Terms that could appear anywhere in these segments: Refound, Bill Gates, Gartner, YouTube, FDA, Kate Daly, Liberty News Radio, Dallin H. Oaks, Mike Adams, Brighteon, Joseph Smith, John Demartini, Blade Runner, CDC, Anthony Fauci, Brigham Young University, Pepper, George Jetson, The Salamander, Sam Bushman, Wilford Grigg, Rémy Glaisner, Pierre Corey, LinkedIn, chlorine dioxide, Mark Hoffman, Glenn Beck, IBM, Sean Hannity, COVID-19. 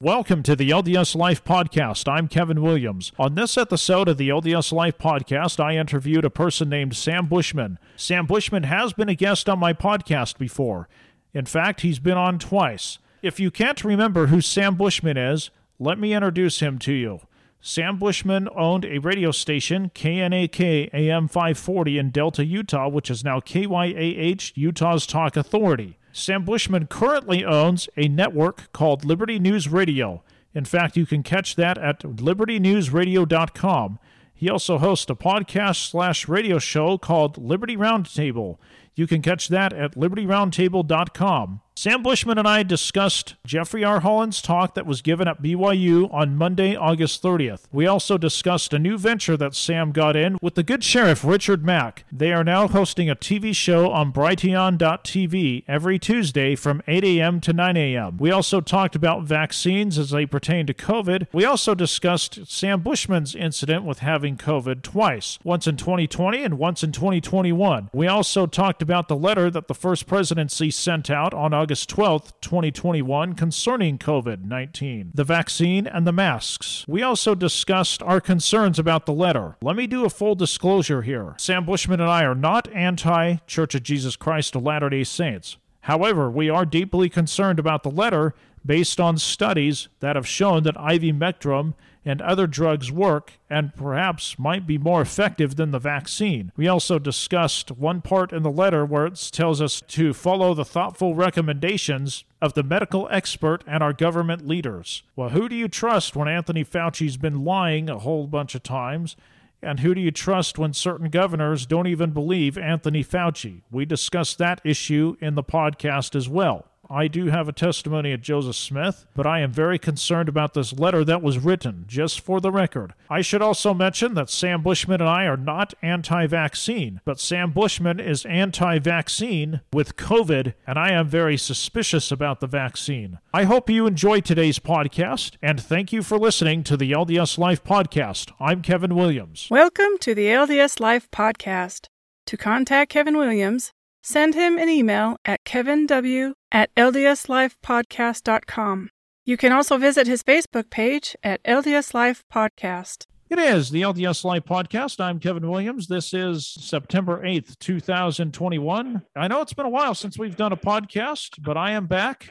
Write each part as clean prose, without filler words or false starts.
Welcome to the LDS Life Podcast. I'm Kevin Williams. On this episode of the LDS Life Podcast, I interviewed a person named Sam Bushman. Sam Bushman has been a guest on my podcast before. In fact, he's been on twice. If you can't remember who Sam Bushman is, let me introduce him to you. Sam Bushman owned a radio station, KNAK AM 540 in Delta, Utah, which is now KYAH, Utah's Talk Authority. Sam Bushman currently owns a network called Liberty News Radio. In fact, you can catch that at libertynewsradio.com. He also hosts a podcast/radio show called Liberty Roundtable. You can catch that at libertyroundtable.com. Sam Bushman and I discussed Jeffrey R. Holland's talk that was given at BYU on Monday, August 30th. We also discussed a new venture that Sam got in with the good sheriff, Richard Mack. They are now hosting a TV show on Brighteon.tv every Tuesday from 8 a.m. to 9 a.m. We also talked about vaccines as they pertain to COVID. We also discussed Sam Bushman's incident with having COVID twice, once in 2020 and once in 2021. We also talked about the letter that the First Presidency sent out on August 12th, 2021, concerning COVID-19, the vaccine, and the masks. We also discussed our concerns about the letter. Let me do a full disclosure here. Sam Bushman and I are not anti-Church of Jesus Christ of Latter-day Saints. However, we are deeply concerned about the letter based on studies that have shown that ivermectin and other drugs work and perhaps might be more effective than the vaccine. We also discussed one part in the letter where it tells us to follow the thoughtful recommendations of the medical expert and our government leaders. Well, who do you trust when Anthony Fauci's been lying a whole bunch of times? And who do you trust when certain governors don't even believe Anthony Fauci? We discussed that issue in the podcast as well. I do have a testimony of Joseph Smith, but I am very concerned about this letter that was written, just for the record. I should also mention that Sam Bushman and I are not anti-vaccine, but Sam Bushman is anti-vaccine with COVID, and I am very suspicious about the vaccine. I hope you enjoyed today's podcast, and thank you for listening to the LDS Life Podcast. I'm Kevin Williams. Welcome to the LDS Life Podcast. To contact Kevin Williams, send him an email at kevinw@LDSLifePodcast.com. You can also visit his Facebook page at LDS Life Podcast. It is the LDS Life Podcast. I'm Kevin Williams. This is September 8th, 2021. I know it's been a while since we've done a podcast, but I am back.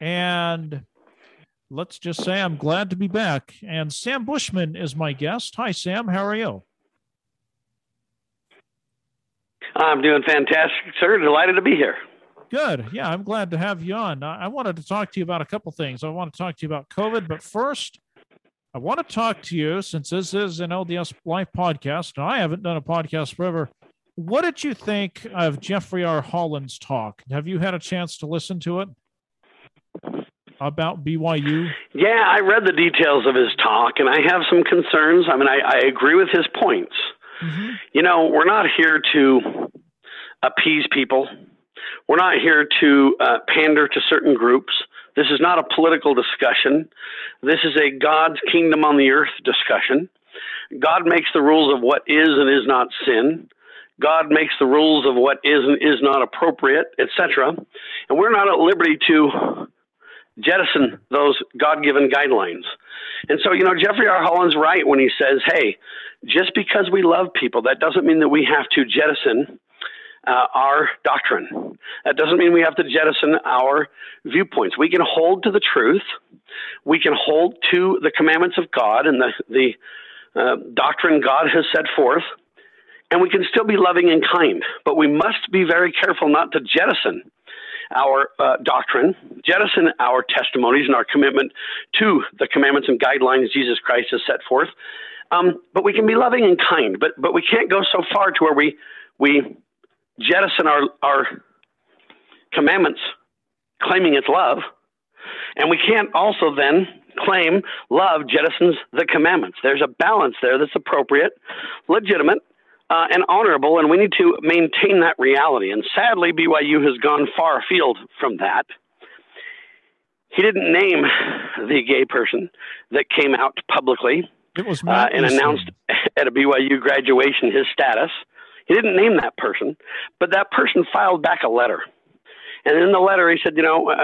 And let's just say I'm glad to be back. And Sam Bushman is my guest. Hi, Sam. How are you? I'm doing fantastic, sir. Delighted to be here. Good. Yeah, I'm glad to have you on. I wanted to talk to you about a couple things. I want to talk to you about COVID, but first, I want to talk to you, since this is an LDS Life podcast, and I haven't done a podcast forever, what did you think of Jeffrey R. Holland's talk? Have you had a chance to listen to it about BYU? Yeah, I read the details of his talk, and I have some concerns. I mean, I agree with his points. Mm-hmm. You know, we're not here to appease people. We're not here to pander to certain groups. This is not a political discussion. This is a God's kingdom on the earth discussion. God makes the rules of what is and is not sin. God makes the rules of what is and is not appropriate, etc. And we're not at liberty to jettison those God-given guidelines. And so, you know, Jeffrey R. Holland's right when he says, hey, just because we love people, that doesn't mean that we have to jettison our doctrine. That doesn't mean we have to jettison our viewpoints. We can hold to the truth. We can hold to the commandments of God and the doctrine God has set forth. And we can still be loving and kind. But we must be very careful not to jettison our doctrine, jettison our testimonies and our commitment to the commandments and guidelines Jesus Christ has set forth. But we can be loving and kind, but we can't go so far to where we jettison our commandments, claiming it's love. And we can't also then claim love jettisons the commandments. There's a balance there that's appropriate, legitimate, and honorable, and we need to maintain that reality. And sadly, BYU has gone far afield from that. He didn't name the gay person that came out publicly and announced at a BYU graduation his status. He didn't name that person, but that person filed back a letter. And in the letter, he said, you know,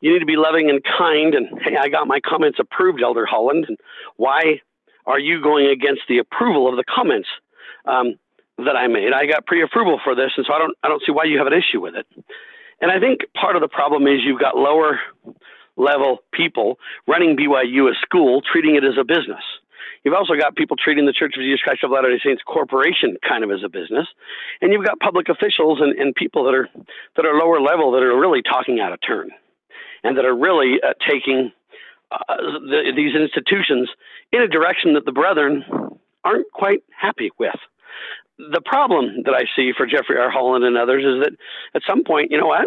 you need to be loving and kind. And hey, I got my comments approved, Elder Holland. And why are you going against the approval of the comments that I made? I got pre-approval for this, and so I don't see why you have an issue with it. And I think part of the problem is you've got lower level people running BYU as school, treating it as a business. You've also got people treating the Church of Jesus Christ of Latter-day Saints corporation kind of as a business. And you've got public officials and people that are lower level that are really talking out of turn and that are really taking these institutions in a direction that the brethren aren't quite happy with. The problem that I see for Jeffrey R. Holland and others is that at some point, you know what?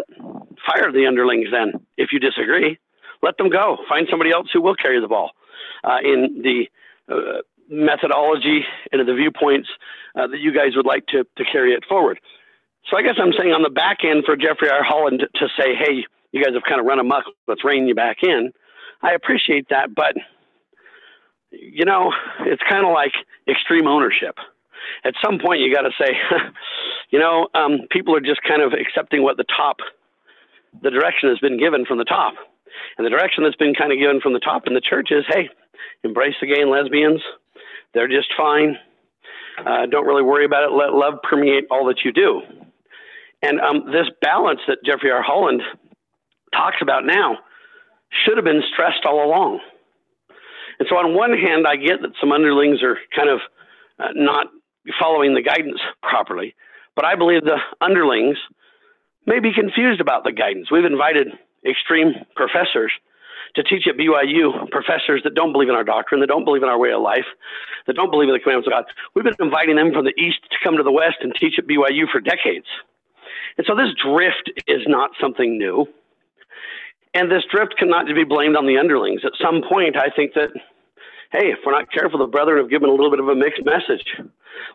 Fire the underlings then. If you disagree, let them go. Find somebody else who will carry the ball in the methodology and the viewpoints that you guys would like to carry it forward. So I guess I'm saying on the back end for Jeffrey R. Holland to say, hey, you guys have kind of run amok. Let's rein you back in. I appreciate that, but, you know, it's kind of like extreme ownership. At some point, you got to say, you know, people are just kind of accepting what the direction has been given from the top. And the direction that's been kind of given from the top in the church is, hey, embrace the gay and lesbians. They're just fine. Don't really worry about it. Let love permeate all that you do. And this balance that Jeffrey R. Holland talks about now should have been stressed all along. And so on one hand, I get that some underlings are kind of not following the guidance properly, but I believe the underlings may be confused about the guidance. We've invited extreme professors to teach at BYU, professors that don't believe in our doctrine, that don't believe in our way of life, that don't believe in the commandments of God. We've been inviting them from the East to come to the West and teach at BYU for decades. And so this drift is not something new. And this drift cannot be blamed on the underlings. At some point, I think that, hey, if we're not careful, the brethren have given a little bit of a mixed message.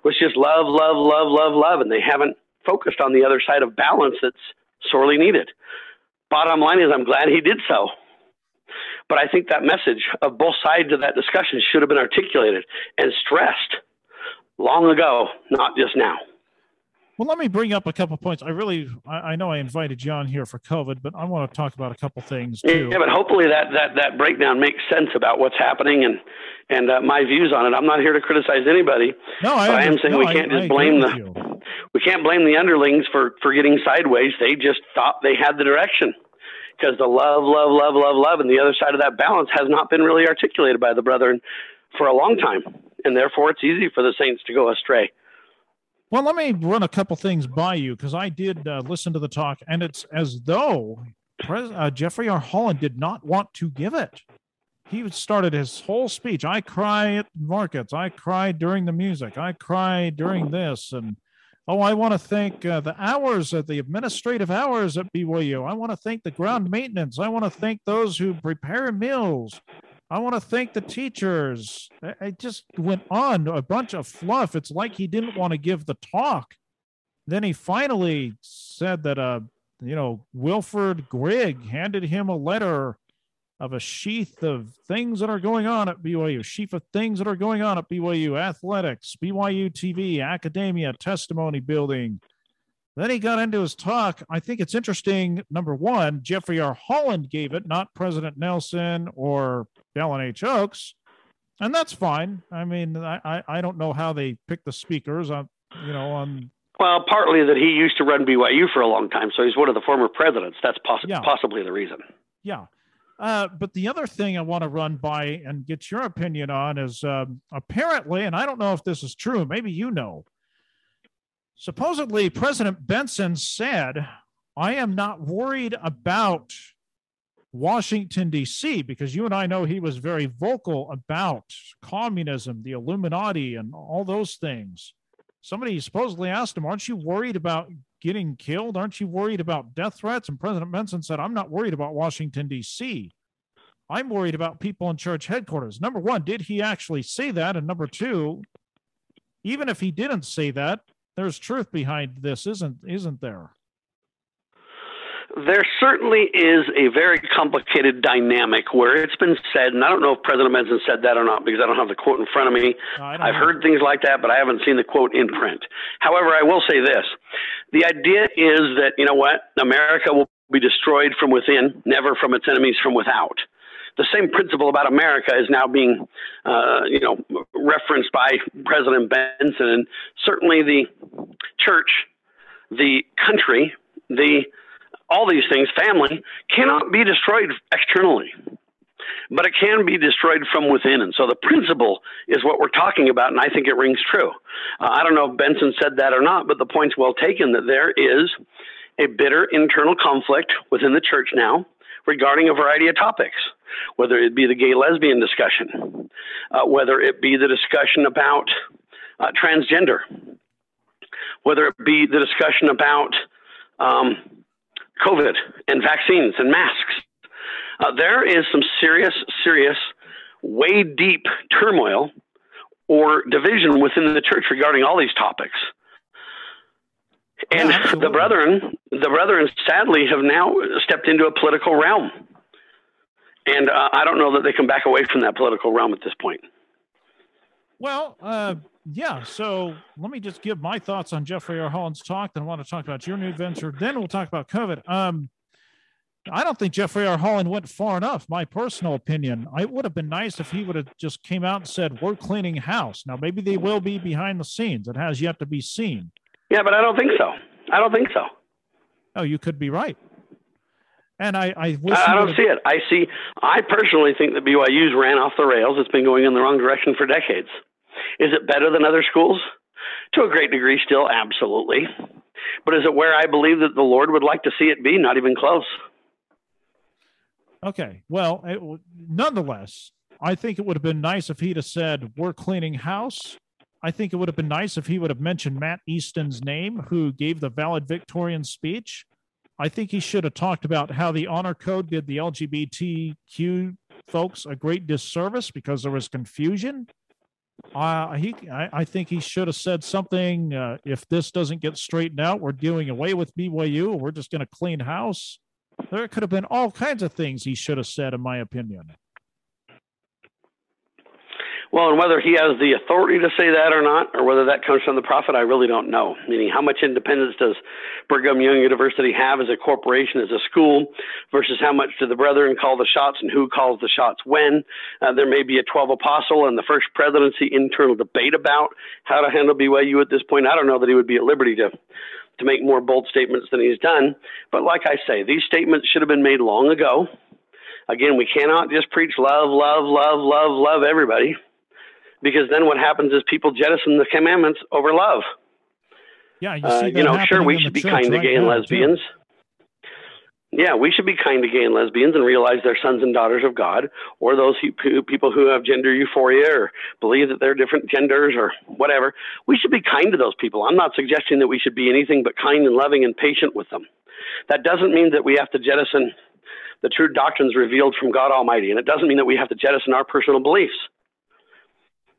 Let's just love, love, love, love, love. And they haven't focused on the other side of balance that's sorely needed. Bottom line is I'm glad he did so. But I think that message of both sides of that discussion should have been articulated and stressed long ago, not just now. Well, let me bring up a couple of points. I know I invited John here for COVID, but I want to talk about a couple things too. Yeah, but hopefully that breakdown makes sense about what's happening and my views on it. I'm not here to criticize anybody. No, I am saying we can't blame the underlings for getting sideways. They just thought they had the direction because the love, love, love, love, love, and the other side of that balance has not been really articulated by the brethren for a long time, and therefore it's easy for the saints to go astray. Well, let me run a couple things by you because I did listen to the talk, and it's as though Jeffrey R. Holland did not want to give it. He started his whole speech. I cry at markets. I cry during the music. I cry during this. And, oh, I want to thank the administrative hours at BYU. I want to thank the ground maintenance. I want to thank those who prepare meals. I want to thank the teachers. It just went on a bunch of fluff. It's like he didn't want to give the talk. Then he finally said that, Wilford Grigg handed him a letter of a sheath of things that are going on at BYU, athletics, BYU TV, academia, testimony building. Then he got into his talk. I think it's interesting. Number one, Jeffrey R. Holland gave it, not President Nelson or Dallin H. Oaks. And that's fine. I mean, I don't know how they pick the speakers. Well, partly that he used to run BYU for a long time. So he's one of the former presidents. That's possibly the reason. Yeah. But the other thing I want to run by and get your opinion on is apparently, and I don't know if this is true, maybe you know, supposedly, President Benson said, I am not worried about Washington, D.C., because you and I know he was very vocal about communism, the Illuminati, and all those things. Somebody supposedly asked him, aren't you worried about getting killed? Aren't you worried about death threats? And President Benson said, I'm not worried about Washington, D.C. I'm worried about people in church headquarters. Number one, did he actually say that? And number two, even if he didn't say that, there's truth behind this, isn't there? There certainly is a very complicated dynamic where it's been said, and I don't know if President Benson said that or not because I don't have the quote in front of me. I've heard things like that, but I haven't seen the quote in print. However, I will say this. The idea is that, you know what, America will be destroyed from within, never from its enemies from without. The same principle about America is now being, referenced by President Benson, and certainly the church, the country, all these things, family, cannot be destroyed externally, but it can be destroyed from within. And so the principle is what we're talking about, and I think it rings true. I don't know if Benson said that or not, but the point's well taken that there is a bitter internal conflict within the church now regarding a variety of topics, whether it be the gay-lesbian discussion, whether it be the discussion about transgender, whether it be the discussion about COVID and vaccines and masks. There is some serious, way deep turmoil or division within the church regarding all these topics. And the brethren sadly have now stepped into a political realm. And I don't know that they can back away from that political realm at this point. Well, yeah. So let me just give my thoughts on Jeffrey R. Holland's talk. Then I want to talk about your new venture. Then we'll talk about COVID. I don't think Jeffrey R. Holland went far enough, my personal opinion. It would have been nice if he would have just came out and said, we're cleaning house. Now, maybe they will be behind the scenes. It has yet to be seen. Yeah, but I don't think so. Oh, you could be right. And I don't see it. I personally think that BYU's ran off the rails. It's been going in the wrong direction for decades. Is it better than other schools? To a great degree still, absolutely. But is it where I believe that the Lord would like to see it be? Not even close. Okay. Well, nonetheless, I think it would have been nice if he'd have said, we're cleaning house. I think it would have been nice if he would have mentioned Matt Easton's name, who gave the valedictorian speech. I think he should have talked about how the honor code did the LGBTQ folks a great disservice because there was confusion. I think he should have said something. If this doesn't get straightened out, we're doing away with BYU. We're just going to clean house. There could have been all kinds of things he should have said, in my opinion. Well, and whether he has the authority to say that or not, or whether that comes from the prophet, I really don't know. Meaning, how much independence does Brigham Young University have as a corporation, as a school, versus how much do the brethren call the shots and who calls the shots when? There may be a 12 apostle and the first presidency internal debate about how to handle BYU at this point. I don't know that he would be at liberty to make more bold statements than he's done. But like I say, these statements should have been made long ago. Again, we cannot just preach love everybody. Because then what happens is people jettison the commandments over love. Yeah, you see that sure, we should be kind to gay and lesbians. Yeah, we should be kind to gay and lesbians and realize they're sons and daughters of God, or those people who have gender euphoria or believe that they're different genders or whatever. We should be kind to those people. I'm not suggesting that we should be anything but kind and loving and patient with them. That doesn't mean that we have to jettison the true doctrines revealed from God Almighty, and it doesn't mean that we have to jettison our personal beliefs.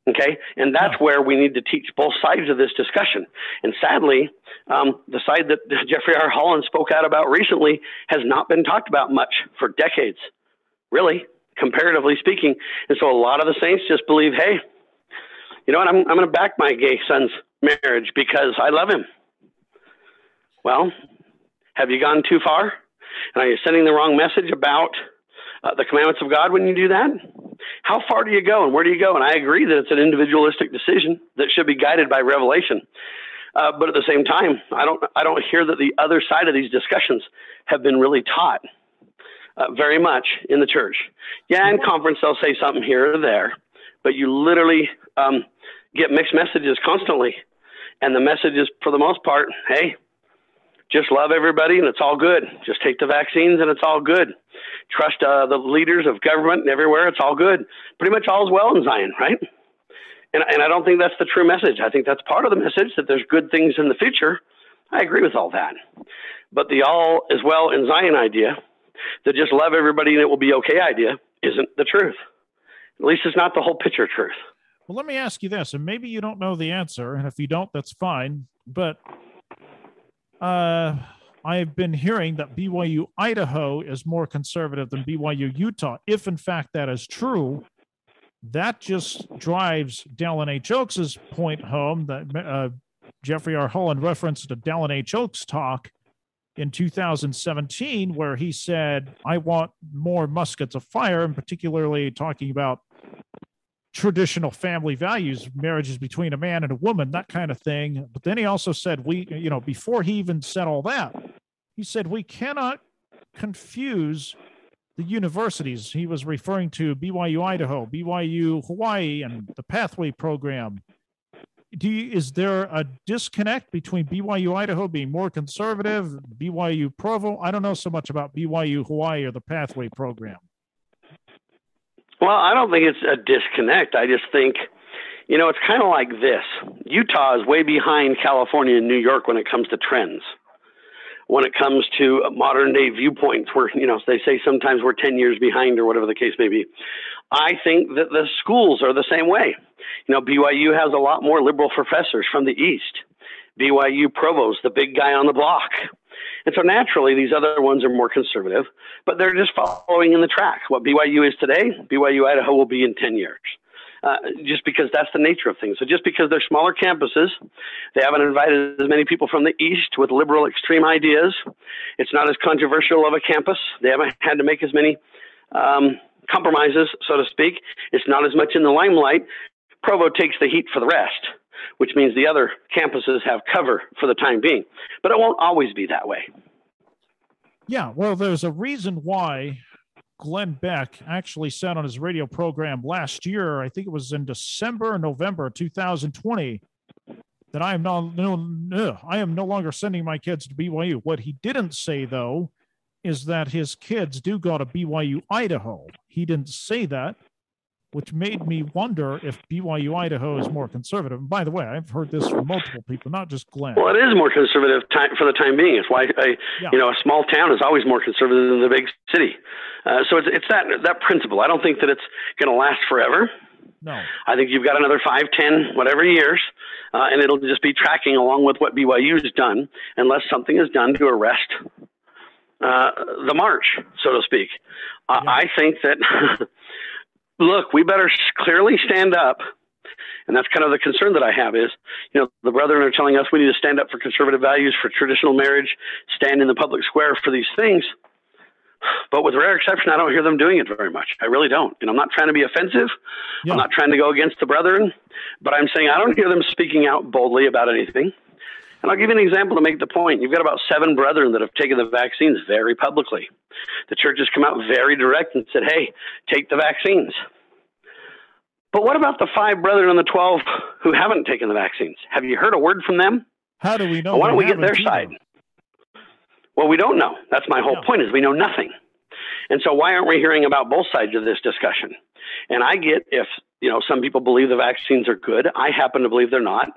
Okay, and that's where we need to teach both sides of this discussion. And sadly, the side that Jeffrey R. Holland spoke out about recently has not been talked about much for decades, really, comparatively speaking. And so a lot of the saints just believe, hey, you know what, I'm going to back my gay son's marriage because I love him. Well, have you gone too far? And are you sending the wrong message about the commandments of God when you do that? How far do you go and where do you go? And I agree that it's an individualistic decision that should be guided by revelation. But at the same time, I don't hear that the other side of these discussions have been really taught very much in the church. Yeah, in conference, they'll say something here or there, but you literally get mixed messages constantly. And the message is, for the most part, hey, just love everybody and it's all good. Just take the vaccines and it's all good. Trust the leaders of government and everywhere. It's all good. Pretty much all is well in Zion, right? And I don't think that's the true message. I think that's part of the message, that there's good things in the future. I agree with all that. But the all is well in Zion idea, the just love everybody and it will be okay idea, isn't the truth. At least it's not the whole picture truth. Well, let me ask you this, and maybe you don't know the answer, and if you don't, that's fine, but... I've been hearing that BYU-Idaho is more conservative than BYU-Utah. If, in fact, that is true, that just drives Dallin H. Oaks' point home that Jeffrey R. Holland referenced a Dallin H. Oaks talk in 2017, where he said, I want more muskets of fire, and particularly talking about traditional family values, marriages between a man and a woman, that kind of thing. But then he also said, we, you know, before he even said all that, he said, we cannot confuse the universities. He was referring to BYU-Idaho, BYU-Hawaii, and the Pathway program. Is there a disconnect between BYU-Idaho being more conservative, BYU-Provo? I don't know so much about BYU-Hawaii or the Pathway program. Well, I don't think it's a disconnect. I just think, you know, it's kind of like this. Utah is way behind California and New York when it comes to trends, when it comes to modern-day viewpoints where, you know, they say sometimes we're 10 years behind or whatever the case may be. I think that the schools are the same way. You know, BYU has a lot more liberal professors from the East. BYU Provo's the big guy on the block. And so naturally, these other ones are more conservative, but they're just following in the track. What BYU is today, BYU-Idaho will be in 10 years, just because that's the nature of things. So just because they're smaller campuses, they haven't invited as many people from the East with liberal extreme ideas. It's not as controversial of a campus. They haven't had to make as many compromises, so to speak. It's not as much in the limelight. Provo takes the heat for the rest, which means the other campuses have cover for the time being. But it won't always be that way. Yeah, well, there's a reason why Glenn Beck actually said on his radio program last year, I think it was in December or November 2020, that I am no longer sending my kids to BYU. What he didn't say, though, is that his kids do go to BYU-Idaho. He didn't say that, which made me wonder if BYU-Idaho is more conservative. And by the way, I've heard this from multiple people, not just Glenn. Well, it is more conservative for the time being. It's why a small town is always more conservative than the big city. So it's that principle. I don't think that it's going to last forever. No. I think you've got another 5, 10, whatever years, and it'll just be tracking along with what BYU's done, unless something is done to arrest the march, so to speak. I think that... Look, we better clearly stand up. And that's kind of the concern that I have is, you know, the brethren are telling us we need to stand up for conservative values, for traditional marriage, stand in the public square for these things. But with rare exception, I don't hear them doing it very much. I really don't. And I'm not trying to be offensive. Yeah. I'm not trying to go against the brethren. But I'm saying I don't hear them speaking out boldly about anything. And I'll give you an example to make the point. You've got about 7 brethren that have taken the vaccines very publicly. The church has come out very direct and said, hey, take the vaccines. But what about the 5 brethren and the 12 who haven't taken the vaccines? Have you heard a word from them? How do we know? Why don't we get their side? Well, we don't know. That's my whole point is we know nothing. And so why aren't we hearing about both sides of this discussion? And I get if, you know, some people believe the vaccines are good. I happen to believe they're not.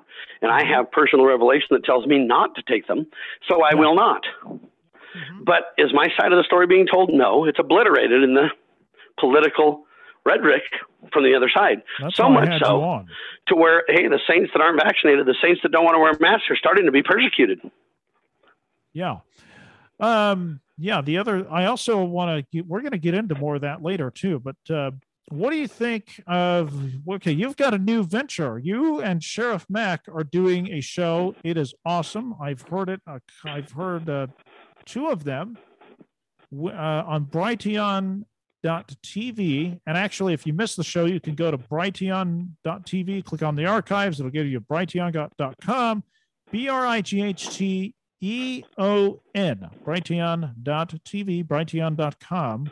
And I have personal revelation that tells me not to take them. So I will not. Mm-hmm. But is my side of the story being told? No, it's obliterated in the political rhetoric from the other side. That's so much so to where, hey, the saints that aren't vaccinated, the saints that don't want to wear masks are starting to be persecuted. Yeah. I also want to, we're going to get into more of that later too, but what do you think of, okay, you've got a new venture. You and Sheriff Mack are doing a show. It is awesome. I've heard it. I've heard 2 of them on Brighteon.tv. And actually, if you missed the show, you can go to Brighteon.tv, click on the archives. It'll give you Brighteon.com, BRIGHTEON, Brighteon.tv, Brighteon.com.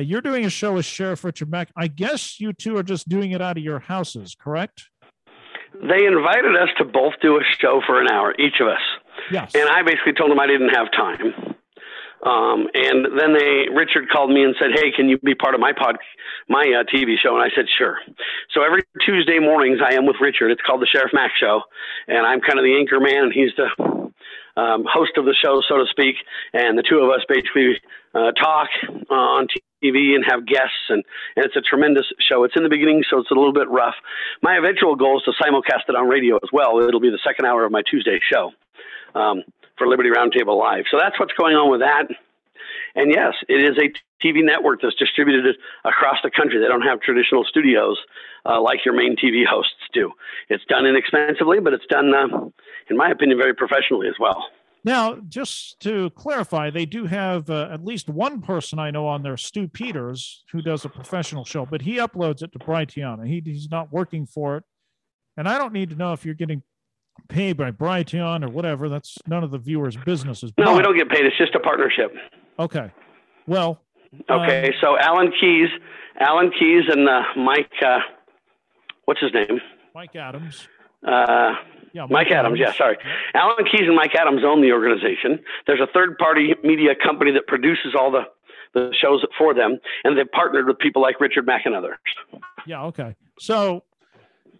You're doing a show with Sheriff Richard Mack. I guess you two are just doing it out of your houses, correct? They invited us to both do a show for an hour, each of us. Yes. And I basically told them I didn't have time. And then Richard called me and said, hey, can you be part of my TV show? And I said, sure. So every Tuesday mornings I am with Richard. It's called the Sheriff Mack Show. And I'm kind of the anchor man, and he's the... host of the show, so to speak, and the 2 of us basically talk on TV and have guests, and it's a tremendous show. It's in the beginning, so it's a little bit rough. My eventual goal is to simulcast it on radio as well. It'll be the second hour of my Tuesday show for Liberty Roundtable Live. So that's what's going on with that. And yes, it is a TV network that's distributed across the country. They don't have traditional studios like your main TV hosts do. It's done inexpensively, but it's done, in my opinion, very professionally as well. Now, just to clarify, they do have at least one person I know on there, Stu Peters, who does a professional show, but he uploads it to Brighteon. He's not working for it. And I don't need to know if you're getting paid by Brighteon or whatever. That's none of the viewers' businesses. No, we don't get paid. It's just a partnership. Okay. Well. Okay. So Alan Keyes and Mike, what's his name? Mike Adams. Yeah, Mike Adams. Alan Keyes and Mike Adams own the organization. There's a third-party media company that produces all the shows for them, and they've partnered with people like Richard Mack and others. Yeah, okay. So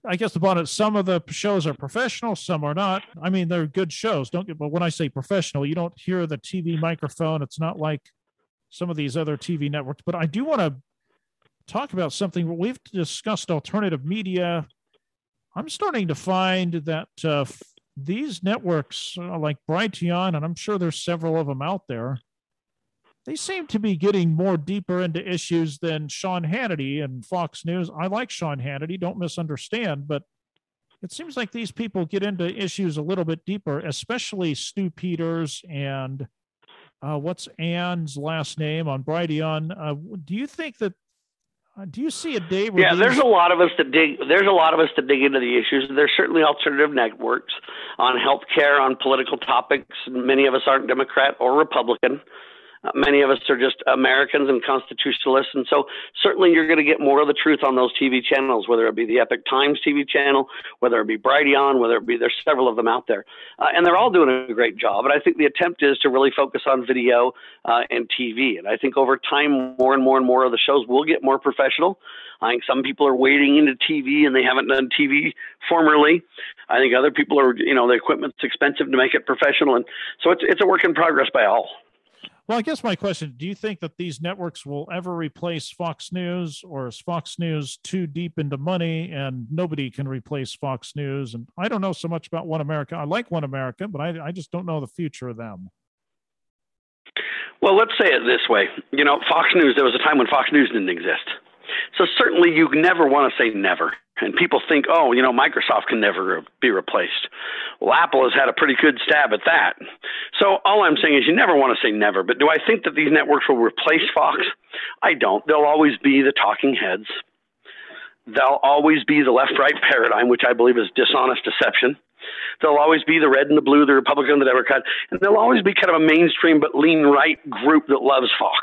I guess about it, some of the shows are professional, some are not. I mean, they're good shows. But when I say professional, you don't hear the TV microphone. It's not like some of these other TV networks. But I do want to talk about something. We've discussed alternative media. I'm starting to find that these networks like Brighteon, and I'm sure there's several of them out there, they seem to be getting more deeper into issues than Sean Hannity and Fox News. I like Sean Hannity, don't misunderstand, but it seems like these people get into issues a little bit deeper, especially Stu Peters and what's Ann's last name on Brighteon. Do you think that do you see a day where there's a lot of us that dig. There's a lot of us that dig into the issues. There's certainly alternative networks on healthcare, on political topics. Many of us aren't Democrat or Republican. Many of us are just Americans and constitutionalists, and so certainly you're going to get more of the truth on those TV channels, whether it be the Epoch Times TV channel, whether it be Brighteon, whether it be there's several of them out there, and they're all doing a great job. And I think the attempt is to really focus on video and TV. And I think over time, more and more and more of the shows will get more professional. I think some people are wading into TV and they haven't done TV formerly. I think other people are, you know, the equipment's expensive to make it professional, and so it's a work in progress by all. Well, I guess my question, do you think that these networks will ever replace Fox News, or is Fox News too deep into money and nobody can replace Fox News? And I don't know so much about One America. I like One America, but I just don't know the future of them. Well, let's say it this way. You know, Fox News, there was a time when Fox News didn't exist. So certainly you never want to say never. And people think, oh, you know, Microsoft can never be replaced. Well, Apple has had a pretty good stab at that. So all I'm saying is you never want to say never. But do I think that these networks will replace Fox? I don't. They'll always be the talking heads. They'll always be the left-right paradigm, which I believe is dishonest deception. They'll always be the red and the blue, the Republican, the Democrat. And they'll always be kind of a mainstream but lean right group that loves Fox.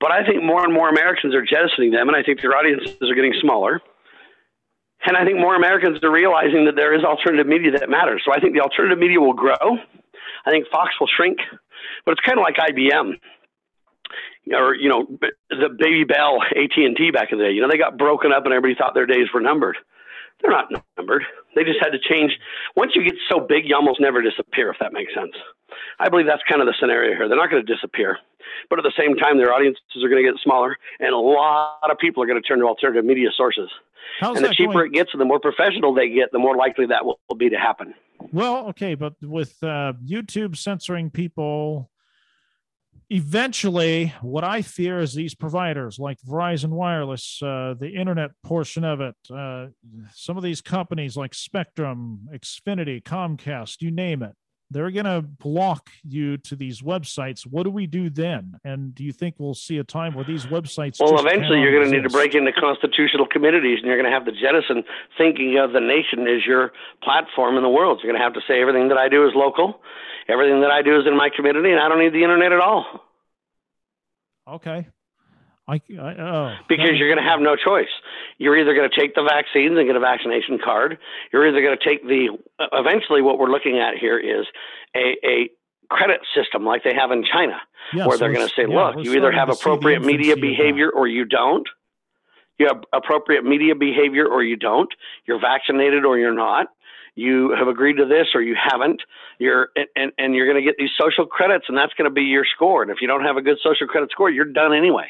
But I think more and more Americans are jettisoning them, and I think their audiences are getting smaller. And I think more Americans are realizing that there is alternative media that matters. So I think the alternative media will grow. I think Fox will shrink. But it's kind of like IBM or, you know, the Baby Bell AT&T back in the day. You know, they got broken up and everybody thought their days were numbered. They're not numbered. They just had to change. Once you get so big, you almost never disappear, if that makes sense. I believe that's kind of the scenario here. They're not going to disappear. But at the same time, their audiences are going to get smaller, and a lot of people are going to turn to alternative media sources. And the cheaper it gets and the more professional they get, the more likely that will be to happen. Well, okay, but with YouTube censoring people, eventually what I fear is these providers like Verizon Wireless, the internet portion of it, some of these companies like Spectrum, Xfinity, Comcast, you name it, they're going to block you to these websites. What do we do then? And do you think we'll see a time where these websites... Well, eventually you're going to need to break into constitutional communities, and you're going to have to jettison thinking of the nation as your platform in the world. You're going to have to say everything that I do is local, everything that I do is in my community, and I don't need the internet at all. Okay. Because you're going to have no choice. You're either going to take the vaccines and get a vaccination card. You're either going to take the – eventually what we're looking at here is a credit system like they have in China, where they're going to say, look, you either have appropriate media behavior or you don't. You have appropriate media behavior or you don't. You're vaccinated or you're not. You have agreed to this or you haven't. And you're going to get these social credits, and that's going to be your score. And if you don't have a good social credit score, you're done anyway.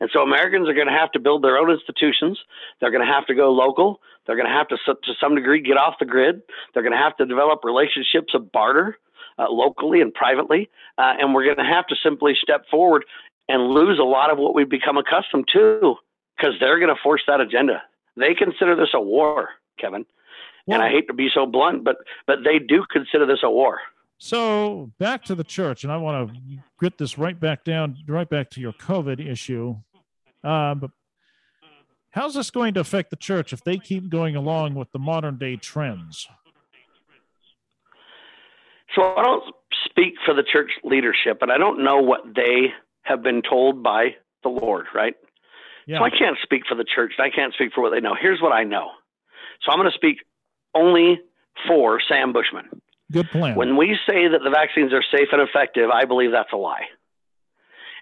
And so Americans are going to have to build their own institutions. They're going to have to go local. They're going to have to some degree, get off the grid. They're going to have to develop relationships of barter locally and privately. And we're going to have to simply step forward and lose a lot of what we've become accustomed to, because they're going to force that agenda. They consider this a war, Kevin. Yeah. And I hate to be so blunt, but they do consider this a war. So back to the church, and I want to get this right back to your COVID issue. But how's this going to affect the church if they keep going along with the modern day trends? So I don't speak for the church leadership, and I don't know what they have been told by the Lord, right? Yeah. So I can't speak for the church. I can't speak for what they know. Here's what I know. So I'm going to speak only for Sam Bushman. Good plan. When we say that the vaccines are safe and effective, I believe that's a lie.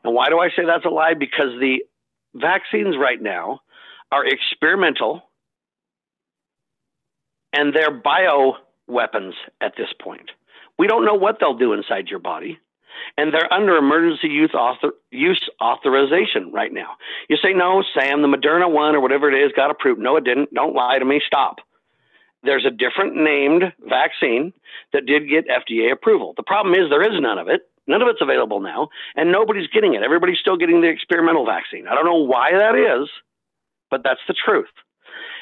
And why do I say that's a lie? Because the vaccines right now are experimental, and they're bioweapons at this point. We don't know what they'll do inside your body, and they're under emergency use authorization right now. You say, no, Sam, the Moderna one or whatever it is got approved. No, it didn't. Don't lie to me. Stop. There's a different named vaccine that did get FDA approval. The problem is there is none of it. None of it's available now, and nobody's getting it. Everybody's still getting the experimental vaccine. I don't know why that is, but that's the truth.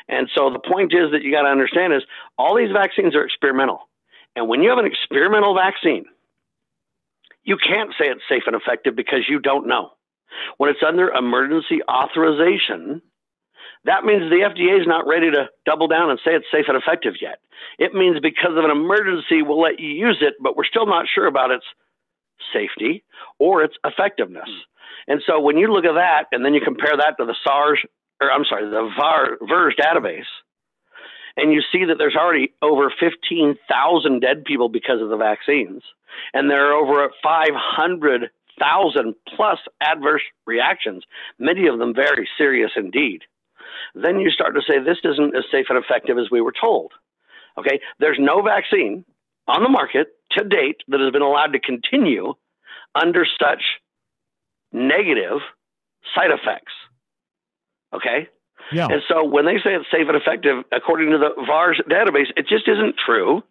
And so the point is that you got to understand is all these vaccines are experimental. And when you have an experimental vaccine, you can't say it's safe and effective because you don't know. When it's under emergency authorization, that means the FDA is not ready to double down and say it's safe and effective yet. It means because of an emergency, we'll let you use it, but we're still not sure about its safety or its effectiveness. And so when you look at that, and then you compare that to the VAERS database, and you see that there's already over 15,000 dead people because of the vaccines, and there are over 500,000 plus adverse reactions, many of them very serious indeed. Then you start to say this isn't as safe and effective as we were told. Okay, there's no vaccine on the market to date that has been allowed to continue under such negative side effects. Okay? Yeah. And so when they say it's safe and effective, according to the VAERS database, it just isn't true.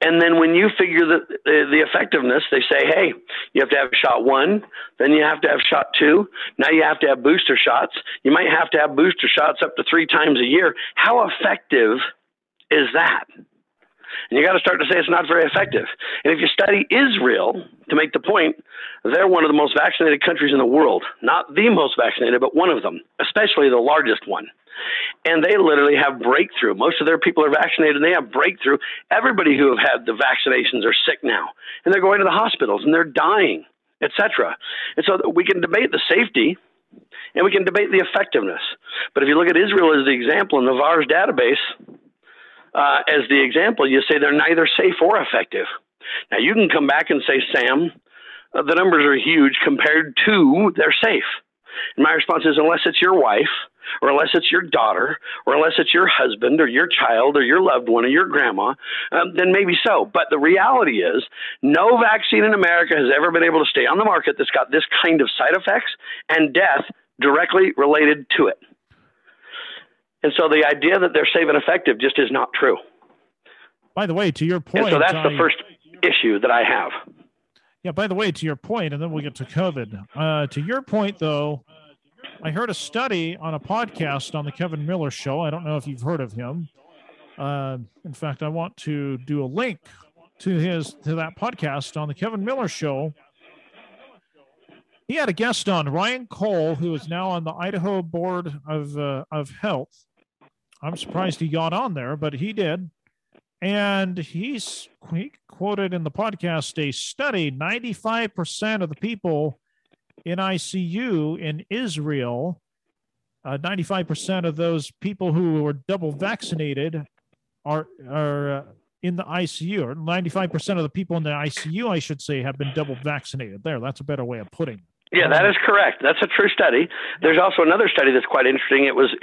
And then when you figure the effectiveness, they say, hey, you have to have shot one, then you have to have shot two. Now you have to have booster shots. You might have to have booster shots up to 3 times a year. How effective is that? And you got to start to say it's not very effective. And if you study Israel, to make the point, they're one of the most vaccinated countries in the world. Not the most vaccinated, but one of them, especially the largest one. And they literally have breakthrough. Most of their people are vaccinated, and they have breakthrough. Everybody who have had the vaccinations are sick now, and they're going to the hospitals, and they're dying, etc. And so we can debate the safety, and we can debate the effectiveness. But if you look at Israel as the example in the VAERS database, as the example, you say they're neither safe or effective. Now, you can come back and say, Sam, the numbers are huge compared to they're safe. And my response is, unless it's your wife, or unless it's your daughter, or unless it's your husband, or your child, or your loved one, or your grandma, then maybe so. But the reality is, no vaccine in America has ever been able to stay on the market that's got this kind of side effects and death directly related to it. And so the idea that they're safe and effective just is not true. By the way, to your point. And so that's the first issue that I have. Yeah, by the way, to your point, and then we'll get to COVID. To your point, though, I heard a study on a podcast on the Kevin Miller Show. I don't know if you've heard of him. In fact, I want to do a link to that podcast on the Kevin Miller Show. He had a guest on, Ryan Cole, who is now on the Idaho Board of Health. I'm surprised he got on there, but he did. And he quoted in the podcast a study, 95% of the people in ICU in Israel, 95% of those people who were double vaccinated are in the ICU, or 95% of the people in the ICU, I should say, have been double vaccinated. There, that's a better way of putting it. Yeah, that is correct. That's a true study. There's also another study that's quite interesting. It was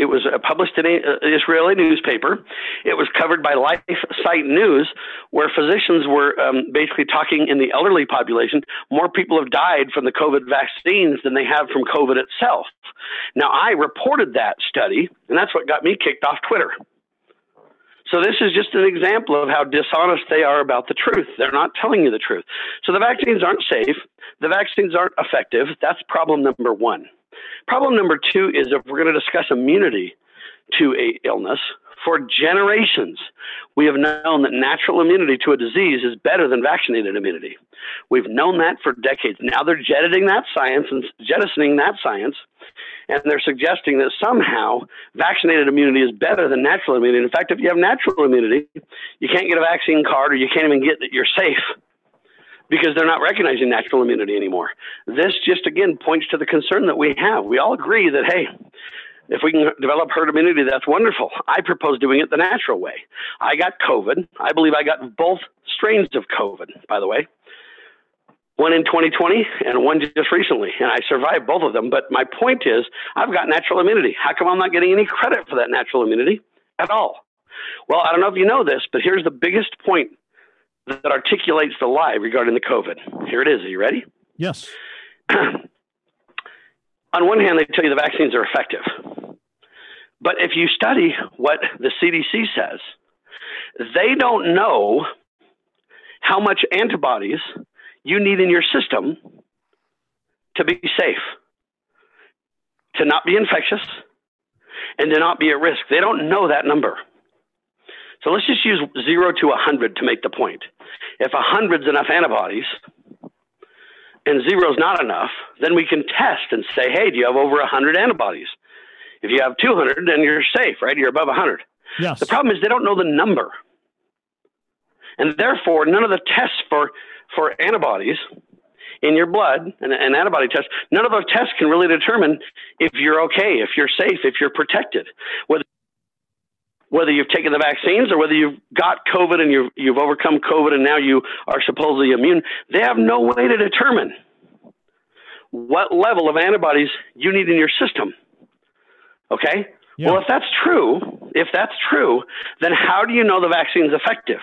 published in an Israeli newspaper. It was covered by Life Site News, where physicians were basically talking in the elderly population. More people have died from the COVID vaccines than they have from COVID itself. Now, I reported that study, and that's what got me kicked off Twitter. So this is just an example of how dishonest they are about the truth. They're not telling you the truth. So the vaccines aren't safe. The vaccines aren't effective. That's problem number one. Problem number two is if we're going to discuss immunity to a illness, For generations, we have known that natural immunity to a disease is better than vaccinated immunity. We've known that for decades. Now they're jettisoning that science, and they're suggesting that somehow vaccinated immunity is better than natural immunity. In fact, if you have natural immunity, you can't get a vaccine card, or you can't even get that you're safe, because they're not recognizing natural immunity anymore. This just, again, points to the concern that we have. We all agree that, hey, if we can develop herd immunity, that's wonderful. I propose doing it the natural way. I got COVID. I believe I got both strains of COVID, by the way. One in 2020 and one just recently, and I survived both of them. But my point is, I've got natural immunity. How come I'm not getting any credit for that natural immunity at all? Well, I don't know if you know this, but here's the biggest point that articulates the lie regarding the COVID. Here it is. Are you ready? Yes. On one hand, they tell you the vaccines are effective. But if you study what the CDC says, they don't know how much antibodies you need in your system to be safe, to not be infectious, and to not be at risk. They don't know that number. So let's just use 0 to 100 to make the point. If 100's enough antibodies and 0 is not enough, then we can test and say, hey, do you have over 100 antibodies? If you have 200, then you're safe, right? You're above 100. Yes. The problem is they don't know the number. And therefore, none of the tests for antibodies in your blood, an antibody test, none of those tests can really determine if you're okay, if you're safe, if you're protected, whether you've taken the vaccines or whether you've got COVID and you've overcome COVID and now you are supposedly immune. They have no way to determine what level of antibodies you need in your system. Okay? Yeah. Well, if that's true, then how do you know the vaccine's effective?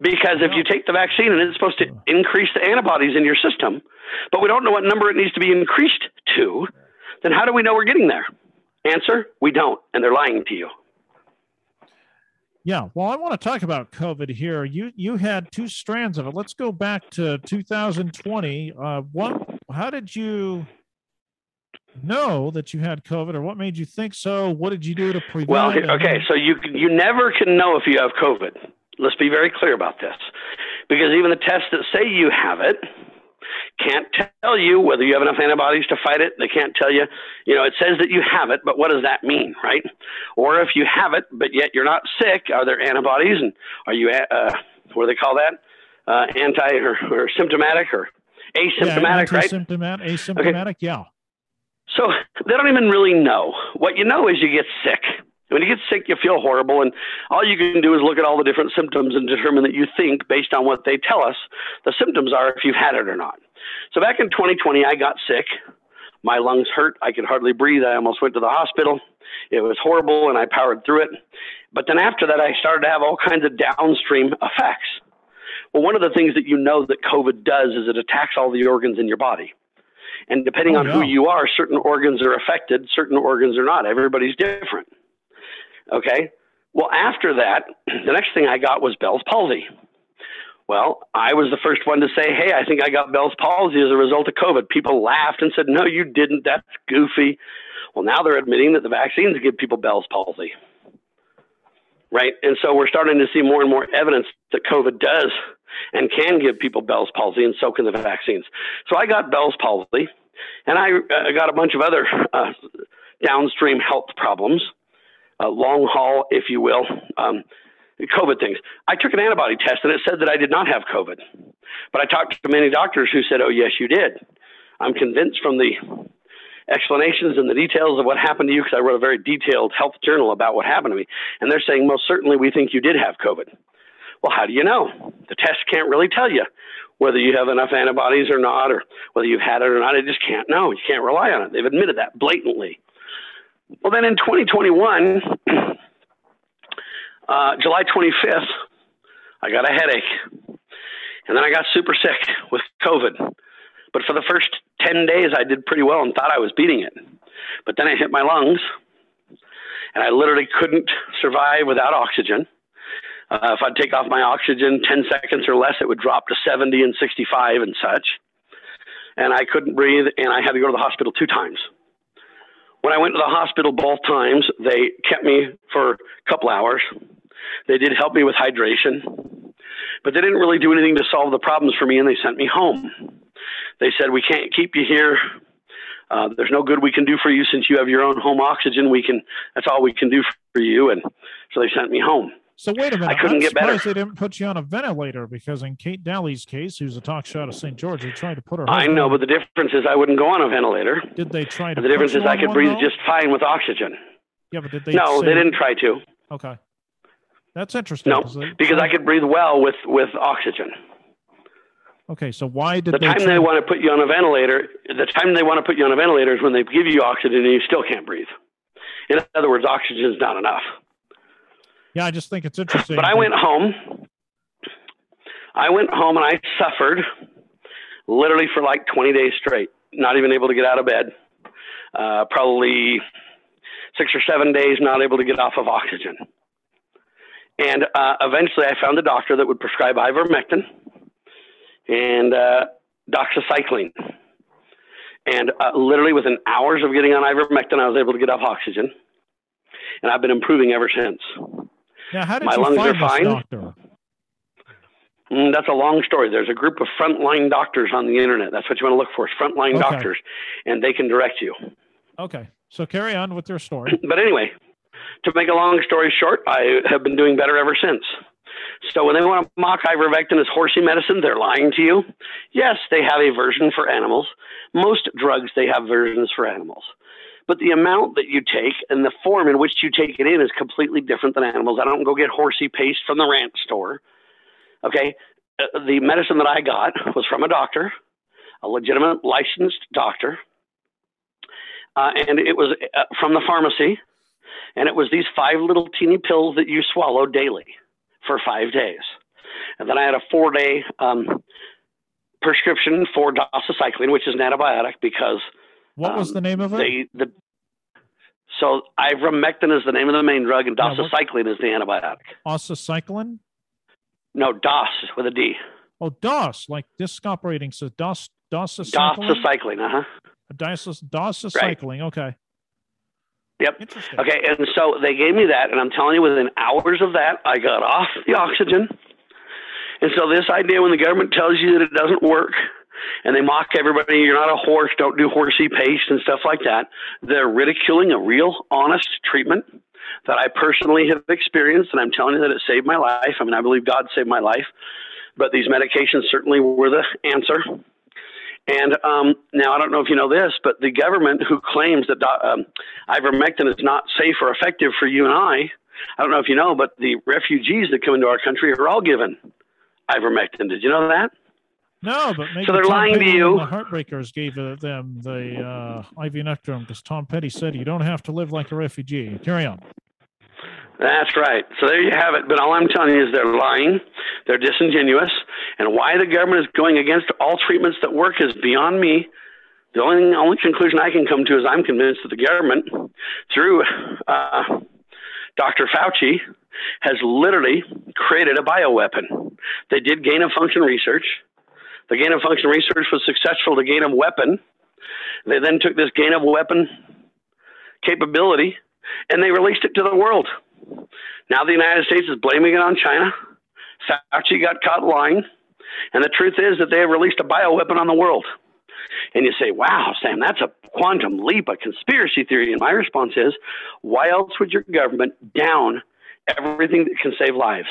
Because if you take the vaccine and it's supposed to increase the antibodies in your system, but we don't know what number it needs to be increased to, then how do we know we're getting there? Answer, we don't, and they're lying to you. Yeah, well, I want to talk about COVID here. You had two strands of it. Let's go back to 2020. How did you know that you had COVID, or what made you think so? What did you do to prevent it? Well, okay, so you never can know if you have COVID. Let's be very clear about this, because even the tests that say you have it can't tell you whether you have enough antibodies to fight it. They can't tell you, it says that you have it, but what does that mean, right? Or if you have it, but yet you're not sick, are there antibodies? And are you, what do they call that? Anti or symptomatic or asymptomatic, yeah, right? Asymptomatic, okay. Yeah. So they don't even really know. What you know is you get sick. When you get sick, you feel horrible, and all you can do is look at all the different symptoms and determine that you think, based on what they tell us, the symptoms are if you've had it or not. So back in 2020, I got sick. My lungs hurt. I could hardly breathe. I almost went to the hospital. It was horrible, and I powered through it. But then after that, I started to have all kinds of downstream effects. Well, one of the things that you know that COVID does is it attacks all the organs in your body. And depending on who you are, certain organs are affected, certain organs are not. Everybody's different. Okay. Well, after that, the next thing I got was Bell's palsy. Well, I was the first one to say, hey, I think I got Bell's palsy as a result of COVID. People laughed and said, no, you didn't. That's goofy. Well, now they're admitting that the vaccines give people Bell's palsy. Right. And so we're starting to see more and more evidence that COVID does and can give people Bell's palsy, and so can the vaccines. So I got Bell's palsy, and I got a bunch of other downstream health problems. Long haul, if you will, COVID things. I took an antibody test and it said that I did not have COVID, but I talked to many doctors who said, oh, yes, you did. I'm convinced from the explanations and the details of what happened to you, because I wrote a very detailed health journal about what happened to me. And they're saying, most certainly we think you did have COVID. Well, how do you know? The test can't really tell you whether you have enough antibodies or not, or whether you've had it or not. It just can't know. You can't rely on it. They've admitted that blatantly. Well, then in 2021, July 25th, I got a headache, and then I got super sick with COVID. But for the first 10 days, I did pretty well and thought I was beating it. But then it hit my lungs, and I literally couldn't survive without oxygen. If I'd take off my oxygen 10 seconds or less, it would drop to 70 and 65 and such. And I couldn't breathe, and I had to go to the hospital 2 times. When I went to the hospital both times, they kept me for a couple hours. They did help me with hydration, but they didn't really do anything to solve the problems for me, and they sent me home. They said, we can't keep you here. There's no good we can do for you since you have your own home oxygen. That's all we can do for you. And so they sent me home. So wait a minute. I couldn't get better. I'm surprised they didn't put you on a ventilator, because in Kate Daly's case, who's a talk show out of St. George, they tried to put her. I know, but the difference is I wouldn't go on a ventilator. Did they try to? The difference is I could breathe just fine with oxygen. Yeah, but did they? No, they didn't try to. Okay, that's interesting. No, because I could breathe well with oxygen. Okay, so why did they want to put you on a ventilator? The time they want to put you on a ventilator is when they give you oxygen and you still can't breathe. In other words, oxygen is not enough. Yeah, I just think it's interesting. But I went home. And I suffered literally for like 20 days straight, not even able to get out of bed, probably 6 or 7 days not able to get off of oxygen. And eventually I found a doctor that would prescribe ivermectin and doxycycline. And literally within hours of getting on ivermectin, I was able to get off oxygen. And I've been improving ever since. Now, how did my lungs are fine. Doctor? That's a long story. There's a group of frontline doctors on the internet. That's what you want to look for, is frontline doctors, and they can direct you. Okay. So carry on with your story. But anyway, to make a long story short, I have been doing better ever since. So when they want to mock ivermectin as horsey medicine, they're lying to you. Yes, they have a version for animals. Most drugs, they have versions for animals. But the amount that you take and the form in which you take it in is completely different than animals. I don't go get horsey paste from the ranch store. Okay. The medicine that I got was from a doctor, a legitimate licensed doctor. And it was from the pharmacy. And it was these 5 little teeny pills that you swallow daily for 5 days. And then I had a 4-day prescription for doxycycline, which is an antibiotic, because what was the name of it? So ivermectin is the name of the main drug, and doxycycline is the antibiotic. Doxycycline? No, DOS with a D. Oh, DOS, like disc operating. So DOS, doxycycline? Doxycycline, doxycycline, right. Okay. Yep. Okay, and so they gave me that, and I'm telling you, within hours of that, I got off the oxygen. And so this idea, when the government tells you that it doesn't work, and they mock everybody, you're not a horse, don't do horsey paste and stuff like that. They're ridiculing a real, honest treatment that I personally have experienced, and I'm telling you that it saved my life. I mean, I believe God saved my life, but these medications certainly were the answer. And now, I don't know if you know this, but the government who claims that ivermectin is not safe or effective for you and I don't know if you know, but the refugees that come into our country are all given ivermectin. Did you know that? No, but maybe so they're lying to you. The Heartbreakers gave them the ivermectin because Tom Petty said you don't have to live like a refugee. Carry on. That's right. So there you have it. But all I'm telling you is they're lying. They're disingenuous. And why the government is going against all treatments that work is beyond me. The only conclusion I can come to is I'm convinced that the government, through Dr. Fauci, has literally created a bioweapon. They did gain-of-function research. The gain-of-function research was successful to gain-of-weapon. They then took this gain-of-weapon capability, and they released it to the world. Now the United States is blaming it on China. Fauci got caught lying. And the truth is that they have released a bioweapon on the world. And you say, wow, Sam, that's a quantum leap, a conspiracy theory. And my response is, why else would your government down everything that can save lives?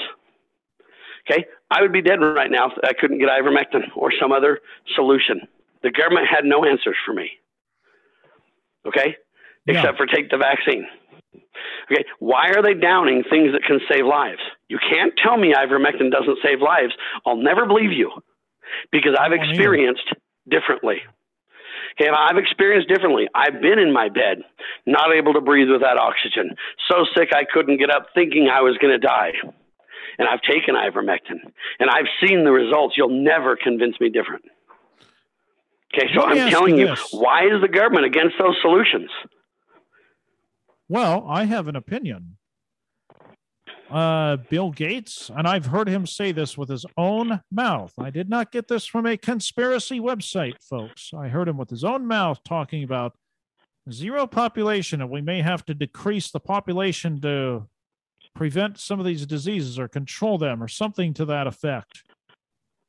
Okay, I would be dead right now if I couldn't get ivermectin or some other solution. The government had no answers for me, okay, except for take the vaccine. Okay, why are they downing things that can save lives? You can't tell me ivermectin doesn't save lives. I'll never believe you, because I've experienced differently. Okay, I've experienced differently. I've been in my bed, not able to breathe without oxygen, so sick I couldn't get up, thinking I was going to die. And I've taken ivermectin, and I've seen the results. You'll never convince me different. Okay, so I'm telling you, why is the government against those solutions? Well, I have an opinion. Bill Gates, and I've heard him say this with his own mouth. I did not get this from a conspiracy website, folks. I heard him with his own mouth talking about zero population, and we may have to decrease the population to prevent some of these diseases or control them or something to that effect.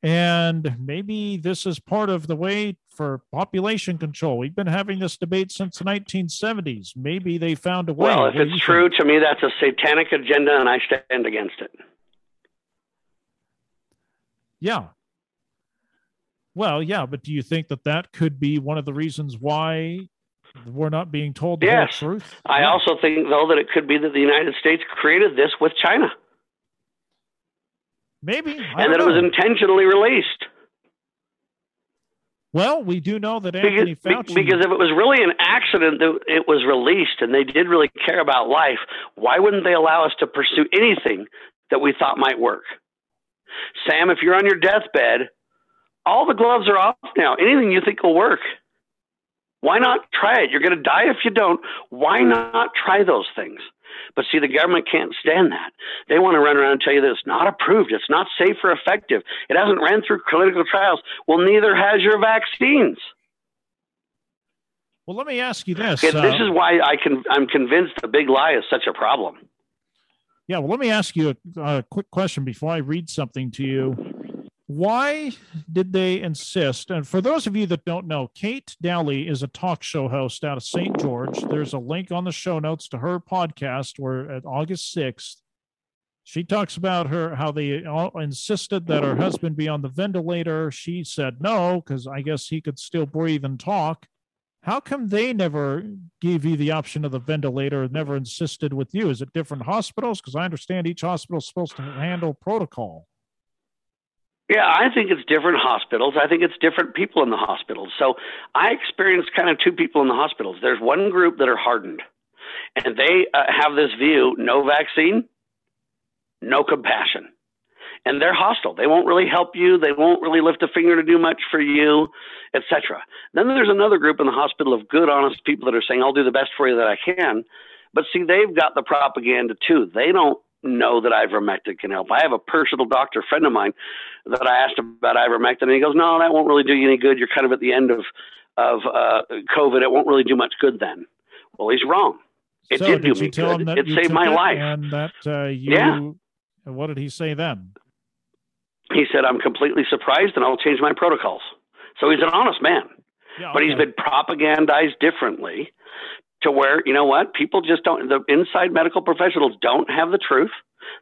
And maybe this is part of the way for population control. We've been having this debate since the 1970s. Maybe they found a way. Well, if it's true, to me, that's a satanic agenda, and I stand against it. Yeah. Well, yeah, but do you think that that could be one of the reasons why we're not being told the whole truth? I also think, though, that it could be that the United States created this with China. Maybe. And that it was intentionally released. Well, we do know that Anthony Fauci... Because if it was really an accident that it was released and they did really care about life, why wouldn't they allow us to pursue anything that we thought might work? Sam, if you're on your deathbed, all the gloves are off now. Anything you think will work. Why not try it? You're going to die if you don't. Why not try those things? But see, the government can't stand that. They want to run around and tell you that it's not approved. It's not safe or effective. It hasn't ran through clinical trials. Well, neither has your vaccines. Well, let me ask you this. And this is why I'm convinced the big lie is such a problem. Yeah, well, let me ask you a quick question before I read something to you. Why did they insist? And for those of you that don't know, Kate Daly is a talk show host out of St. George. There's a link on the show notes to her podcast where at August 6th, she talks about her, how they all insisted that her husband be on the ventilator. She said no, because I guess he could still breathe and talk. How come they never gave you the option of the ventilator, never insisted with you? Is it different hospitals? Because I understand each hospital is supposed to handle protocol. Yeah, I think it's different hospitals. I think it's different people in the hospitals. So I experienced kind of two people in the hospitals. There's one group that are hardened, and they have this view, no vaccine, no compassion. And they're hostile. They won't really help you. They won't really lift a finger to do much for you, etc. Then there's another group in the hospital of good, honest people that are saying, I'll do the best for you that I can. But see, they've got the propaganda too. They don't know that ivermectin can help. I have a personal doctor friend of mine that I asked about ivermectin, and he goes, no, that won't really do you any good. You're kind of at the end of COVID. It won't really do much good then. Well, he's wrong. It did do me good. It saved my life. And that what did he say then? He said, I'm completely surprised, and I'll change my protocols. So he's an honest man. Yeah, but he's been propagandized differently to where, you know what, people just don't, the inside medical professionals don't have the truth.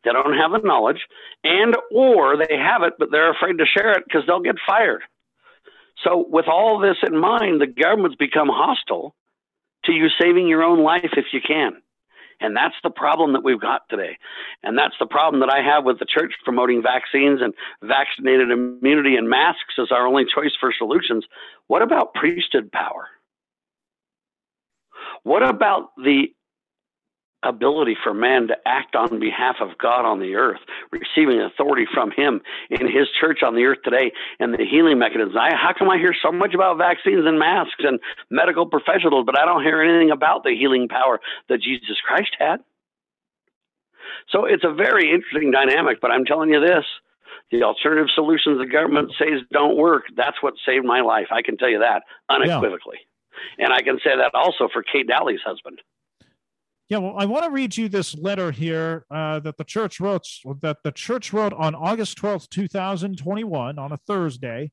They don't have the knowledge, and or they have it, but they're afraid to share it because they'll get fired. So with all this in mind, the government's become hostile to you saving your own life if you can. And that's the problem that we've got today. And that's the problem that I have with the church promoting vaccines and vaccinated immunity and masks as our only choice for solutions. What about priesthood power? What about the ability for man to act on behalf of God on the earth, receiving authority from him in his church on the earth today, and the healing mechanisms? How come I hear so much about vaccines and masks and medical professionals, but I don't hear anything about the healing power that Jesus Christ had? So it's a very interesting dynamic, but I'm telling you this, the alternative solutions the government says don't work, that's what saved my life. I can tell you that unequivocally. Yeah. And I can say that also for Kate Daly's husband. Yeah, well, I want to read you this letter here that the church wrote on August 12th, 2021, on a Thursday.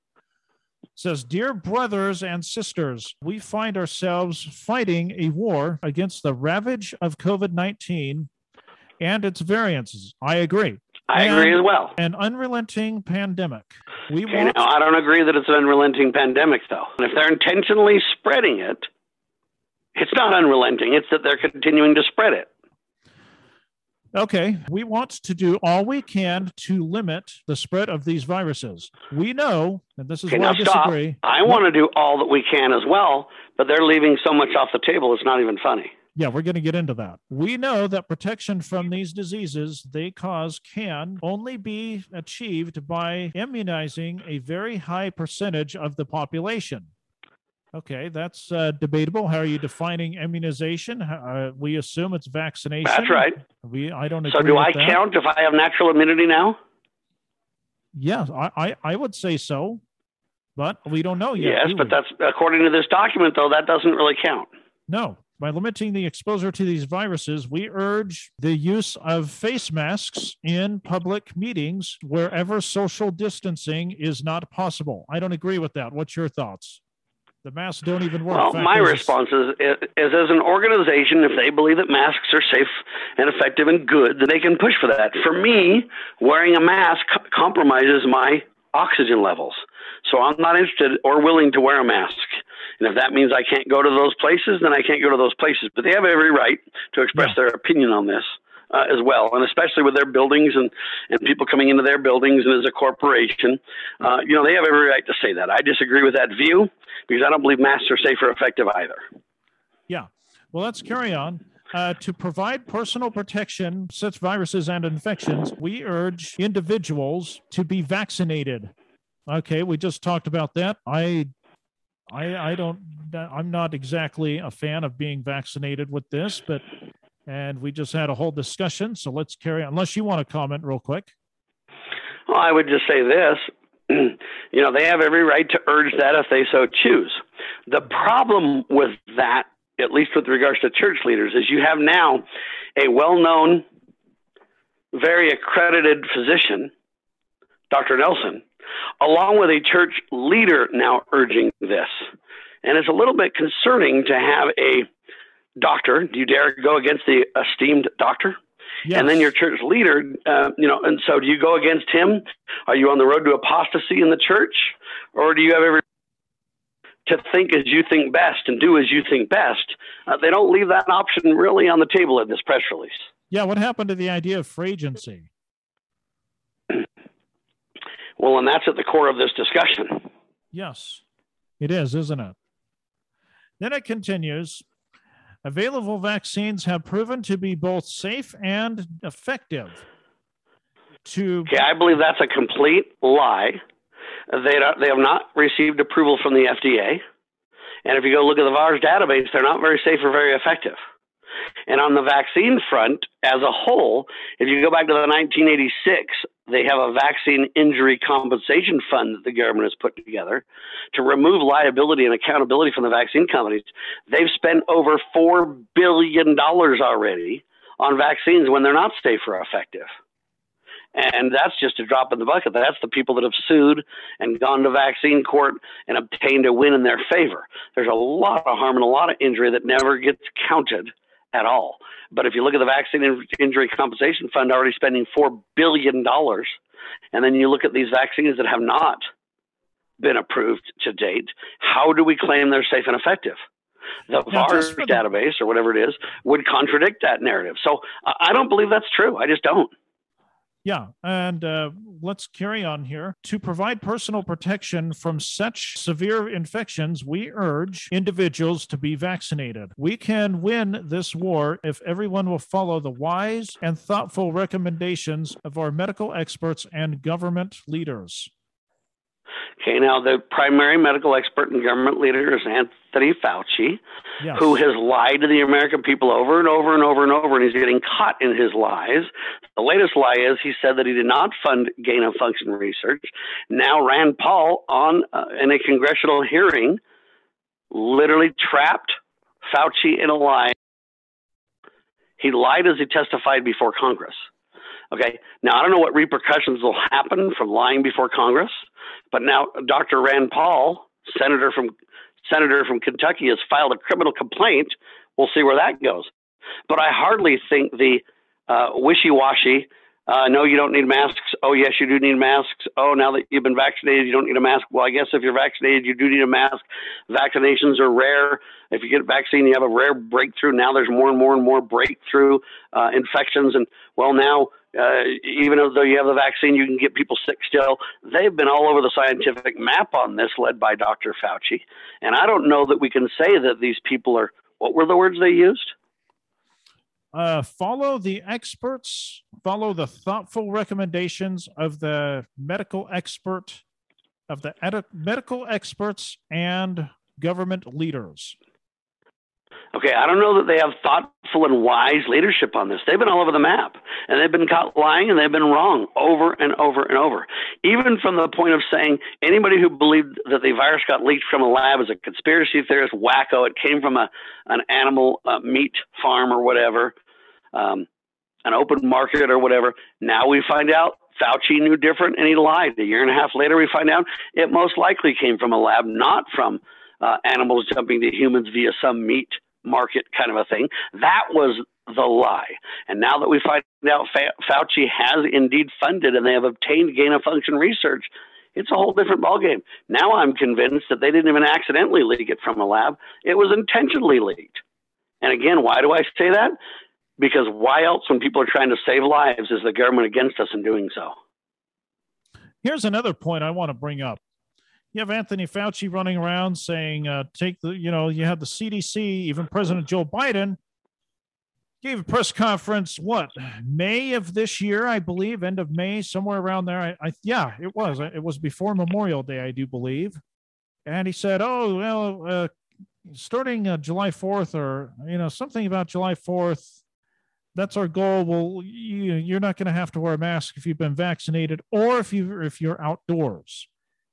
It says, "Dear brothers and sisters, we find ourselves fighting a war against the ravage of COVID-19 and its variants." I agree as well. An unrelenting pandemic. Now, I don't agree that it's an unrelenting pandemic, though. And if they're intentionally spreading it, it's not unrelenting. It's that they're continuing to spread it. Okay. "We want to do all we can to limit the spread of these viruses. We know," and this is where I disagree. I want to do all that we can as well, but they're leaving so much off the table, it's not even funny. Yeah, we're going to get into that. "We know that protection from these diseases they cause can only be achieved by immunizing a very high percentage of the population." Okay, that's debatable. How are you defining immunization? We assume it's vaccination. That's right. I don't agree. So do I count if I have natural immunity now? Yeah, I would say so, but we don't know yet. Yes, but that's according to this document, though, that doesn't really count. No. By limiting the exposure to these viruses, we urge the use of face masks in public meetings wherever social distancing is not possible. I don't agree with that. What's your thoughts? The masks don't even work. Well, my response is as an organization, if they believe that masks are safe and effective and good, then they can push for that. For me, wearing a mask compromises my oxygen levels. So I'm not interested or willing to wear a mask. And if that means I can't go to those places, then I can't go to those places. But they have every right to express their opinion on this as well. And especially with their buildings and people coming into their buildings and as a corporation, you know, they have every right to say that. I disagree with that view because I don't believe masks are safe or effective either. Yeah. Well, let's carry on. To provide personal protection against viruses and infections, we urge individuals to be vaccinated. Okay, we just talked about that. I'm not exactly a fan of being vaccinated with this, but, and we just had a whole discussion, so let's carry on. Unless you want to comment real quick. Well, I would just say this, you know, they have every right to urge that if they so choose. The problem with that, at least with regards to church leaders, is you have now a well-known, very accredited physician, Dr. Nelson, along with a church leader now urging this. And it's a little bit concerning to have a doctor. Do you dare go against the esteemed doctor? Yes. And then your church leader, you know, and so do you go against him? Are you on the road to apostasy in the church? Or do you have every to think as you think best and do as you think best? They don't leave that option really on the table in this press release. Yeah, what happened to the idea of free agency? Well, and that's at the core of this discussion. Yes, it is, isn't it? Then it continues. Available vaccines have proven to be both safe and effective. Okay, I believe that's a complete lie. They have not received approval from the FDA. And if you go look at the VAERS database, they're not very safe or very effective. And on the vaccine front, as a whole, if you go back to the 1986, they have a vaccine injury compensation fund that the government has put together to remove liability and accountability from the vaccine companies. They've spent over $4 billion already on vaccines when they're not safe or effective. And that's just a drop in the bucket. That's the people that have sued and gone to vaccine court and obtained a win in their favor. There's a lot of harm and a lot of injury that never gets counted at all. But if you look at the vaccine injury compensation fund already spending $4 billion, and then you look at these vaccines that have not been approved to date, how do we claim they're safe and effective? The VAERS database or whatever it is would contradict that narrative. So I don't believe that's true. I just don't. Yeah, and let's carry on here. To provide personal protection from such severe infections, we urge individuals to be vaccinated. We can win this war if everyone will follow the wise and thoughtful recommendations of our medical experts and government leaders. Okay, now the primary medical expert and government leader is Anthony Fauci, yes, who has lied to the American people over and over and over and over, and he's getting caught in his lies. The latest lie is he said that he did not fund gain-of-function research. Now Rand Paul, in a congressional hearing, literally trapped Fauci in a lie. He lied as he testified before Congress. Okay, now I don't know what repercussions will happen from lying before Congress, but now Dr. Rand Paul, senator from Kentucky, has filed a criminal complaint. We'll see where that goes. But I hardly think the wishy-washy, no, you don't need masks. Oh, yes, you do need masks. Oh, now that you've been vaccinated, you don't need a mask. Well, I guess if you're vaccinated, you do need a mask. Vaccinations are rare. If you get a vaccine, you have a rare breakthrough. Now there's more and more and more breakthrough infections. And, well, now, even though you have the vaccine, you can get people sick still. They've been all over the scientific map on this, led by Dr. Fauci. And I don't know that we can say that these people are, what were the words they used? Follow the experts, follow the thoughtful recommendations of the medical experts and government leaders. Okay, I don't know that they have thought thoughtful and wise leadership on this. They've been all over the map, and they've been caught lying, and they've been wrong over and over and over. Even from the point of saying anybody who believed that the virus got leaked from a lab is a conspiracy theorist, wacko. It came from an animal meat farm or whatever, an open market or whatever. Now we find out Fauci knew different, and he lied. A year and a half later, we find out it most likely came from a lab, not from animals jumping to humans via some meat market kind of a thing. That was the lie. And now that we find out Fauci has indeed funded and they have obtained gain-of-function research, it's a whole different ballgame. Now I'm convinced that they didn't even accidentally leak it from a lab. It was intentionally leaked. And again, why do I say that? Because why else, when people are trying to save lives, is the government against us in doing so? Here's another point I want to bring up. You have Anthony Fauci running around saying, you have the CDC, even President Joe Biden gave a press conference, May of this year, I believe, end of May, somewhere around there. It was before Memorial Day, I do believe. And he said, starting July 4th or, something about July 4th, that's our goal. Well, you're not going to have to wear a mask if you've been vaccinated or if you're outdoors.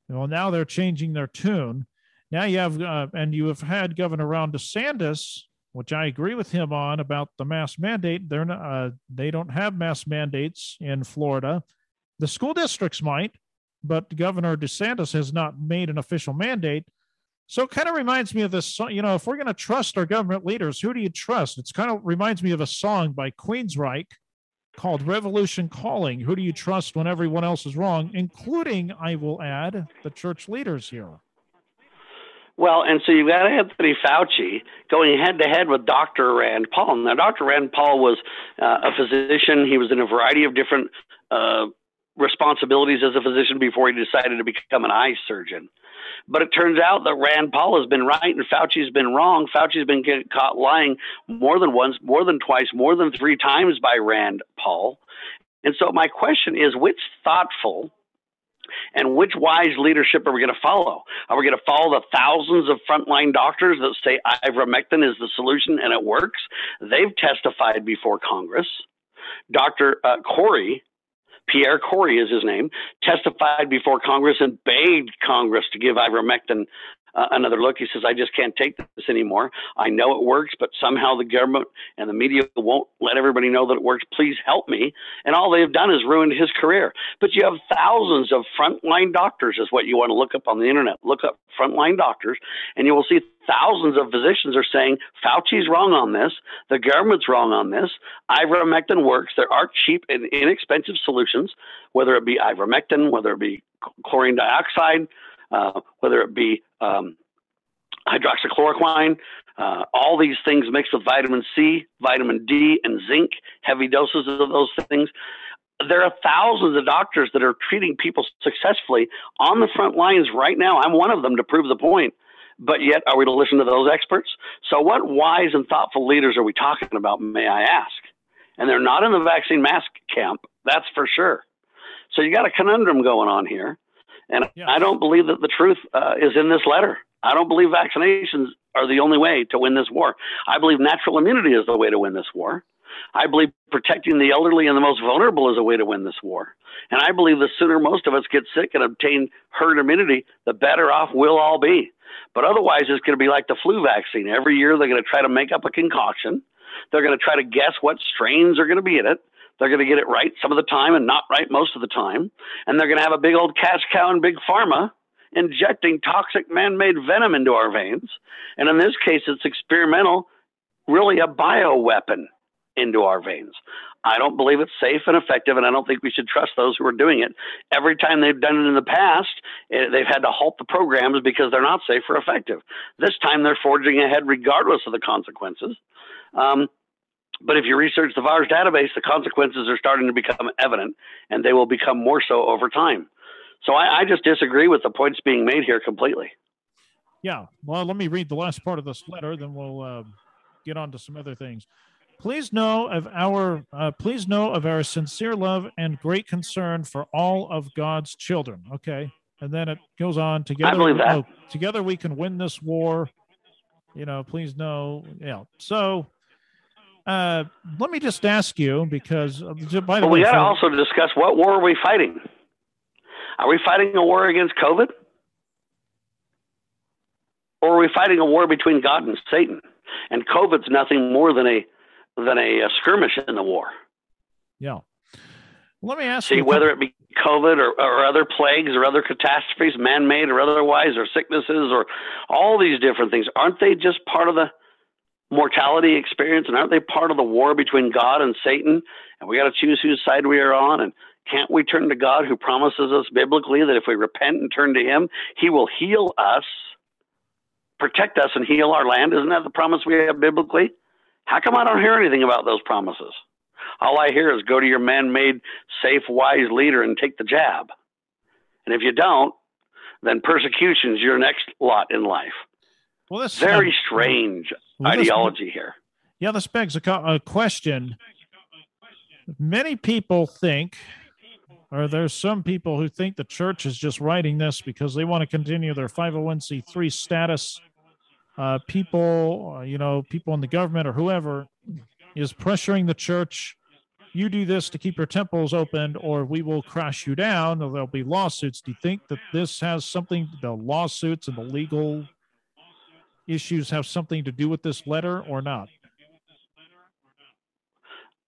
Well, now they're changing their tune. Now you have, and you have had Governor Ron DeSantis, which I agree with him on about the mask mandate. They're not, they don't have mask mandates in Florida. The school districts might, but Governor DeSantis has not made an official mandate. So it kind of reminds me of this, if we're going to trust our government leaders, who do you trust? It's kind of reminds me of a song by Queensryche called Revolution Calling. Who do you trust when everyone else is wrong, including, I will add, the church leaders here? Well, and so you've got Anthony Fauci going head-to-head with Dr. Rand Paul. Now, Dr. Rand Paul was a physician. He was in a variety of different responsibilities as a physician before he decided to become an eye surgeon. But it turns out that Rand Paul has been right and Fauci's been wrong. Fauci's been caught lying more than once, more than twice, more than three times by Rand Paul. And so my question is, which thoughtful and which wise leadership are we going to follow? Are we going to follow the thousands of frontline doctors that say ivermectin is the solution and it works? They've testified before Congress. Dr. Pierre Corey is his name, testified before Congress and begged Congress to give ivermectin another look. He says, I just can't take this anymore. I know it works, but somehow the government and the media won't let everybody know that it works. Please help me. And all they've done is ruined his career. But you have thousands of frontline doctors is what you want to look up on the internet. Look up frontline doctors, and you will see thousands of physicians are saying Fauci's wrong on this. The government's wrong on this. Ivermectin works. There are cheap and inexpensive solutions, whether it be ivermectin, whether it be chlorine dioxide, whether it be hydroxychloroquine, all these things mixed with vitamin C, vitamin D, and zinc, heavy doses of those things. There are thousands of doctors that are treating people successfully on the front lines right now. I'm one of them to prove the point. But yet, are we to listen to those experts? So what wise and thoughtful leaders are we talking about, may I ask? And they're not in the vaccine mask camp, that's for sure. So you got a conundrum going on here. And yeah. I don't believe that the truth is in this letter. I don't believe vaccinations are the only way to win this war. I believe natural immunity is the way to win this war. I believe protecting the elderly and the most vulnerable is a way to win this war. And I believe the sooner most of us get sick and obtain herd immunity, the better off we'll all be. But otherwise, it's going to be like the flu vaccine. Every year, they're going to try to make up a concoction. They're going to try to guess what strains are going to be in it. They're going to get it right some of the time and not right most of the time. And they're going to have a big old cash cow and big pharma injecting toxic man-made venom into our veins. And in this case, it's experimental, really a bioweapon into our veins. I don't believe it's safe and effective, and I don't think we should trust those who are doing it. Every time they've done it in the past, they've had to halt the programs because they're not safe or effective. This time they're forging ahead regardless of the consequences. But if you research the VAERS database, the consequences are starting to become evident, and they will become more so over time. So I just disagree with the points being made here completely. Yeah. Well, let me read the last part of this letter, then we'll get on to some other things. Please know of our sincere love and great concern for all of God's children. Okay. And then it goes on together. I believe that. Together we can win this war. Please know. Yeah. So Let me just ask you, because by the way, we got to also discuss what war are we fighting? Are we fighting a war against COVID? Or are we fighting a war between God and Satan? And COVID's nothing more than a skirmish in the war. Yeah. Let me ask you. See, whether it be COVID or other plagues or other catastrophes, man-made or otherwise, or sicknesses or all these different things, aren't they just part of the mortality experience? And aren't they part of the war between God and Satan? And we got to choose whose side we are on. And can't we turn to God, who promises us biblically that if we repent and turn to him, he will heal us, protect us, and heal our land? Isn't that the promise we have biblically? How come I don't hear anything about those promises? All I hear is go to your man-made, safe, wise leader and take the jab. And if you don't, then persecution's your next lot in life. Well, that's very strange ideology here. Yeah, this begs a question. Many people think, or there's some people who think the church is just writing this because they want to continue their 501c3 status. People, you know, people in the government or whoever is pressuring the church. You do this to keep your temples open, or we will crash you down, or there'll be lawsuits. Do you think that this has something, the lawsuits and the legal issues have something to do with this letter or not?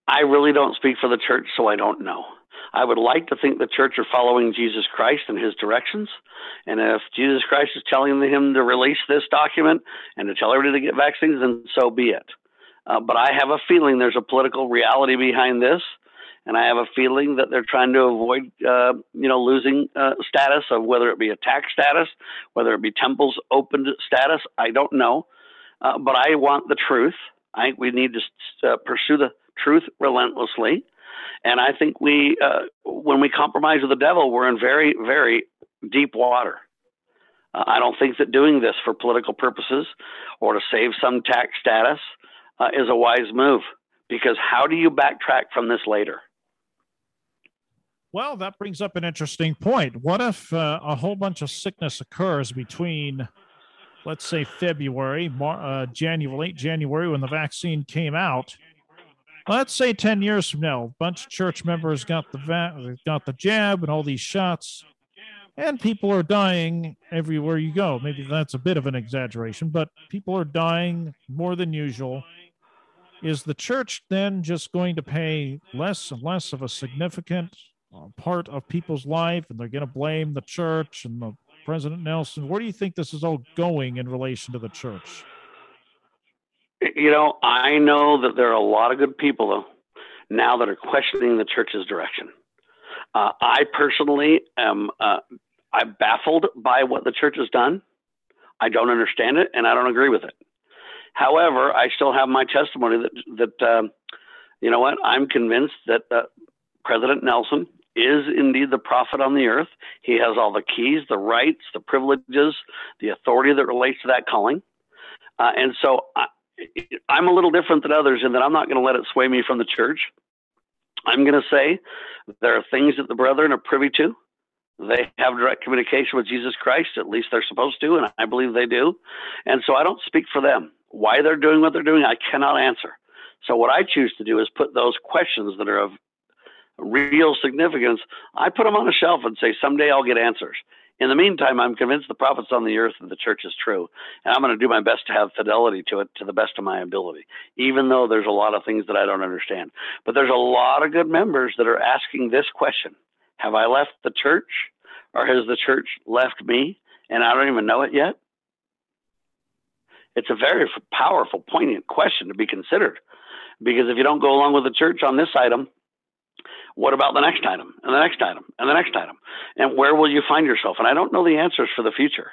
I really don't speak for the church, so I don't know. I would like to think the church are following Jesus Christ and his directions. And if Jesus Christ is telling him to release this document and to tell everybody to get vaccines, then so be it. But I have a feeling there's a political reality behind this. And I have a feeling that they're trying to avoid, losing status, of whether it be attack status, whether it be temples opened status. I don't know. But I want the truth. I think we need to pursue the truth relentlessly. And I think when we compromise with the devil, we're in very, very deep water. I don't think that doing this for political purposes or to save some tax status is a wise move, because how do you backtrack from this later? Well, that brings up an interesting point. What if a whole bunch of sickness occurs between, let's say, February, January, when the vaccine came out? Let's say 10 years from now, a bunch of church members got the jab and all these shots, and people are dying everywhere you go. Maybe that's a bit of an exaggeration, but people are dying more than usual. Is the church then just going to pay less and less of a significant part of people's life, and they're going to blame the church and the President Nelson? Where do you think this is all going in relation to the church? You know, I know that there are a lot of good people, though, now that are questioning the church's direction. I personally am I'm baffled by what the church has done. I don't understand it, and I don't agree with it. However, I still have my testimony that you know what? I'm convinced that President Nelson is indeed the prophet on the earth. He has all the keys, the rights, the privileges, the authority that relates to that calling. And so I'm a little different than others in that I'm not going to let it sway me from the church. I'm going to say there are things that the brethren are privy to. They have direct communication with Jesus Christ. At least they're supposed to, and I believe they do. And so I don't speak for them. Why they're doing what they're doing, I cannot answer. So what I choose to do is put those questions that are of real significance, I put them on a shelf and say, someday I'll get answers. In the meantime, I'm convinced the prophet's on the earth and the church is true. And I'm going to do my best to have fidelity to it to the best of my ability, even though there's a lot of things that I don't understand. But there's a lot of good members that are asking this question. Have I left the church, or has the church left me? And I don't even know it yet. It's a very powerful, poignant question to be considered, because if you don't go along with the church on this item, what about the next item, and the next item, and the next item? And where will you find yourself? And I don't know the answers for the future.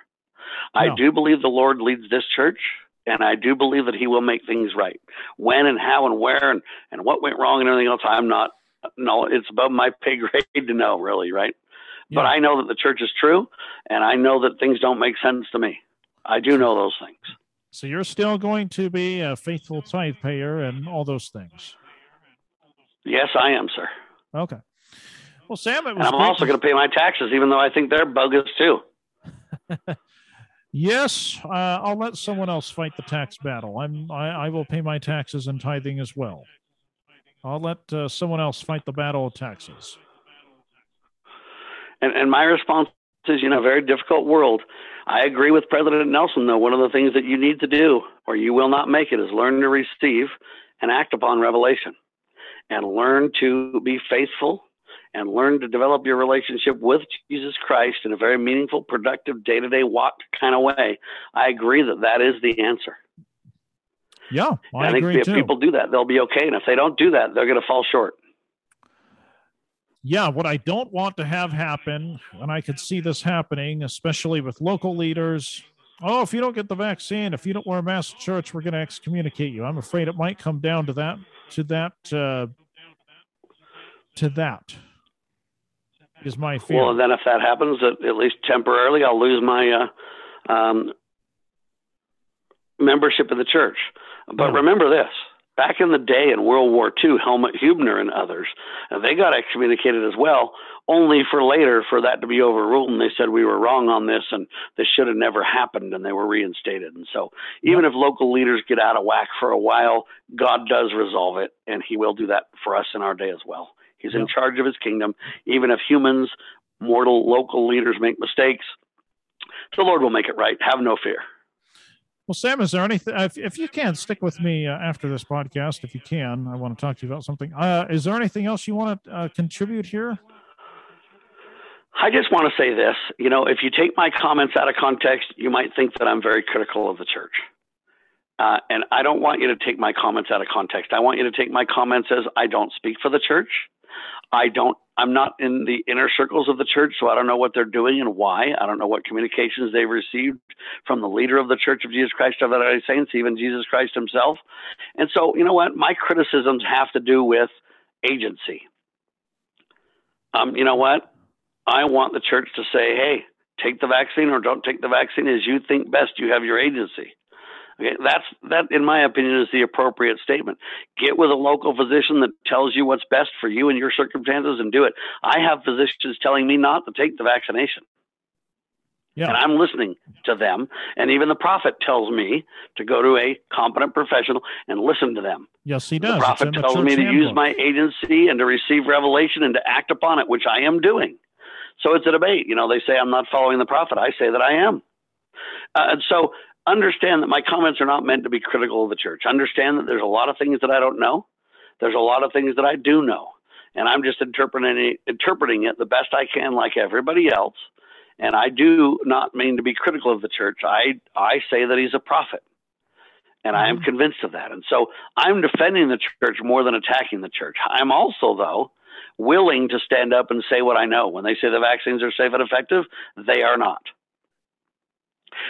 No. I do believe the Lord leads this church, and I do believe that he will make things right. When and how and where and what went wrong and everything else, it's above my pay grade to know, really, right? Yeah. But I know that the church is true, and I know that things don't make sense to me. I do know those things. So you're still going to be a faithful tithe payer and all those things? Yes, I am, sir. Okay. Well, Sam, it was. And I'm also going to pay my taxes, even though I think they're bogus too. Yes, I'll let someone else fight the tax battle. I will pay my taxes and tithing as well. I'll let someone else fight the battle of taxes. And my response is, you know, a very difficult world. I agree with President Nelson, though. One of the things that you need to do, or you will not make it, is learn to receive and act upon revelation, and learn to be faithful, and learn to develop your relationship with Jesus Christ in a very meaningful, productive, day-to-day walk kind of way. I agree that that is the answer. Yeah, I agree too. I think if people do that, they'll be okay. And if they don't do that, they're going to fall short. Yeah, what I don't want to have happen, and I could see this happening, especially with local leaders, oh, if you don't get the vaccine, if you don't wear a mask at church, we're going to excommunicate you. I'm afraid it might come down to that. Is my fear. Well, and then if that happens, at least temporarily, I'll lose my membership of the church. But remember this, back in the day in World War II, Helmut Hübner and others, they got excommunicated as well, only for later for that to be overruled. And they said we were wrong on this and this should have never happened. And they were reinstated. And so even if local leaders get out of whack for a while, God does resolve it. And he will do that for us in our day as well. He's in charge of his kingdom. Even if humans, mortal, local leaders make mistakes, the Lord will make it right. Have no fear. Well, Sam, is there anything, if you can, stick with me after this podcast, if you can, I want to talk to you about something. Is there anything else you want to contribute here? I just want to say this. You know, if you take my comments out of context, you might think that I'm very critical of the church. And I don't want you to take my comments out of context. I want you to take my comments as I don't speak for the church. I'm not in the inner circles of the church, so I don't know what they're doing and why. I don't know what communications they've received from the leader of the Church of Jesus Christ of Latter-day Saints, even Jesus Christ himself. And so, you know what? My criticisms have to do with agency. You know what? I want the church to say, hey, take the vaccine or don't take the vaccine as you think best. You have your agency. Okay, that, in my opinion, is the appropriate statement. Get with a local physician that tells you what's best for you and your circumstances and do it. I have physicians telling me not to take the vaccination. Yeah. And I'm listening to them. And even the prophet tells me to go to a competent professional and listen to them. Yes, he does. The prophet tells me to use my agency and to receive revelation and to act upon it, which I am doing. So it's a debate. You know, they say I'm not following the prophet. I say that I am. And so understand that my comments are not meant to be critical of the church. Understand that there's a lot of things that I don't know. There's a lot of things that I do know. And I'm just interpreting it the best I can like everybody else. And I do not mean to be critical of the church. I say that he's a prophet. And I am convinced of that. And so I'm defending the church more than attacking the church. I'm also, though, willing to stand up and say what I know. When they say the vaccines are safe and effective, they are not.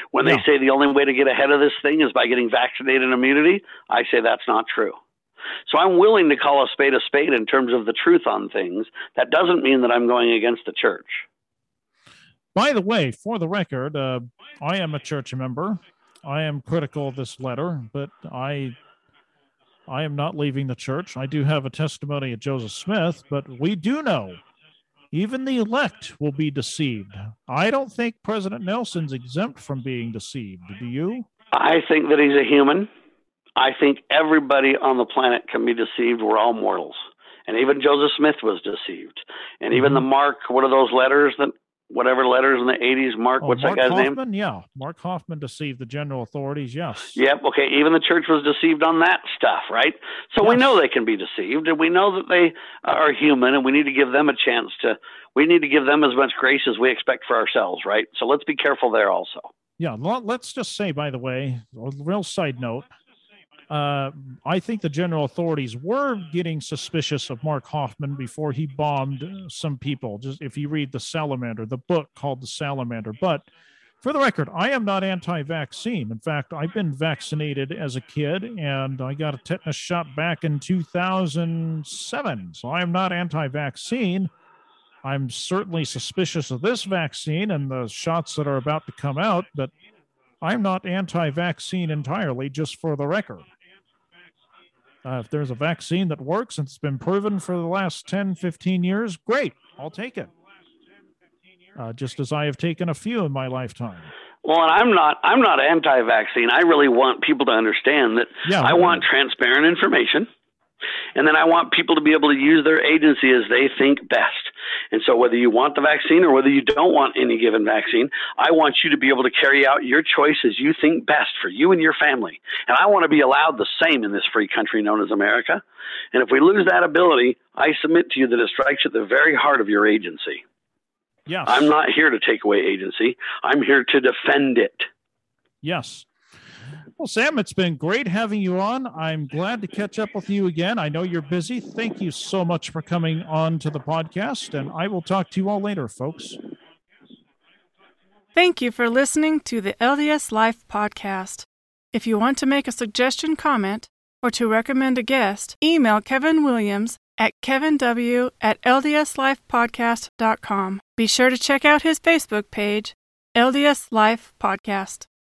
When they say the only way to get ahead of this thing is by getting vaccinated and immunity, I say that's not true. So I'm willing to call a spade in terms of the truth on things. That doesn't mean that I'm going against the church. By the way, for the record, I am a church member. I am critical of this letter, but I am not leaving the church. I do have a testimony of Joseph Smith, but we do know even the elect will be deceived. I don't think President Nelson's exempt from being deceived. Do you? I think that he's a human. I think everybody on the planet can be deceived. We're all mortals. And even Joseph Smith was deceived. And even the Mark, what are those letters? Whatever letters in the 80s, Mark, that guy's Hoffman? Name? Yeah, Mark Hoffman deceived the general authorities, yes. Yep, okay, even the church was deceived on that stuff, right? So we know they can be deceived, and we know that they are human, and we need to give them a chance we need to give them as much grace as we expect for ourselves, right? So let's be careful there also. Yeah, let's just say, by the way, a real side note, I think the general authorities were getting suspicious of Mark Hoffman before he bombed some people. Just if you read The Salamander, the book called The Salamander. But for the record, I am not anti-vaccine. In fact, I've been vaccinated as a kid, and I got a tetanus shot back in 2007. So I am not anti-vaccine. I'm certainly suspicious of this vaccine and the shots that are about to come out, but I'm not anti-vaccine entirely, just for the record. If there's a vaccine that works and it's been proven for the last 10, 15 years, great, I'll take it. Just as I have taken a few in my lifetime. Well, and I'm not anti-vaccine. I really want people to understand that I want transparent information. And then I want people to be able to use their agency as they think best. And so whether you want the vaccine or whether you don't want any given vaccine, I want you to be able to carry out your choice as you think best for you and your family. And I want to be allowed the same in this free country known as America. And if we lose that ability, I submit to you that it strikes at the very heart of your agency. Yes. I'm not here to take away agency. I'm here to defend it. Yes. Well, Sam, it's been great having you on. I'm glad to catch up with you again. I know you're busy. Thank you so much for coming on to the podcast, and I will talk to you all later, folks. Thank you for listening to the LDS Life podcast. If you want to make a suggestion, comment, or to recommend a guest, email Kevin Williams at kevinw@ldslifepodcast.com. Be sure to check out his Facebook page, LDS Life Podcast.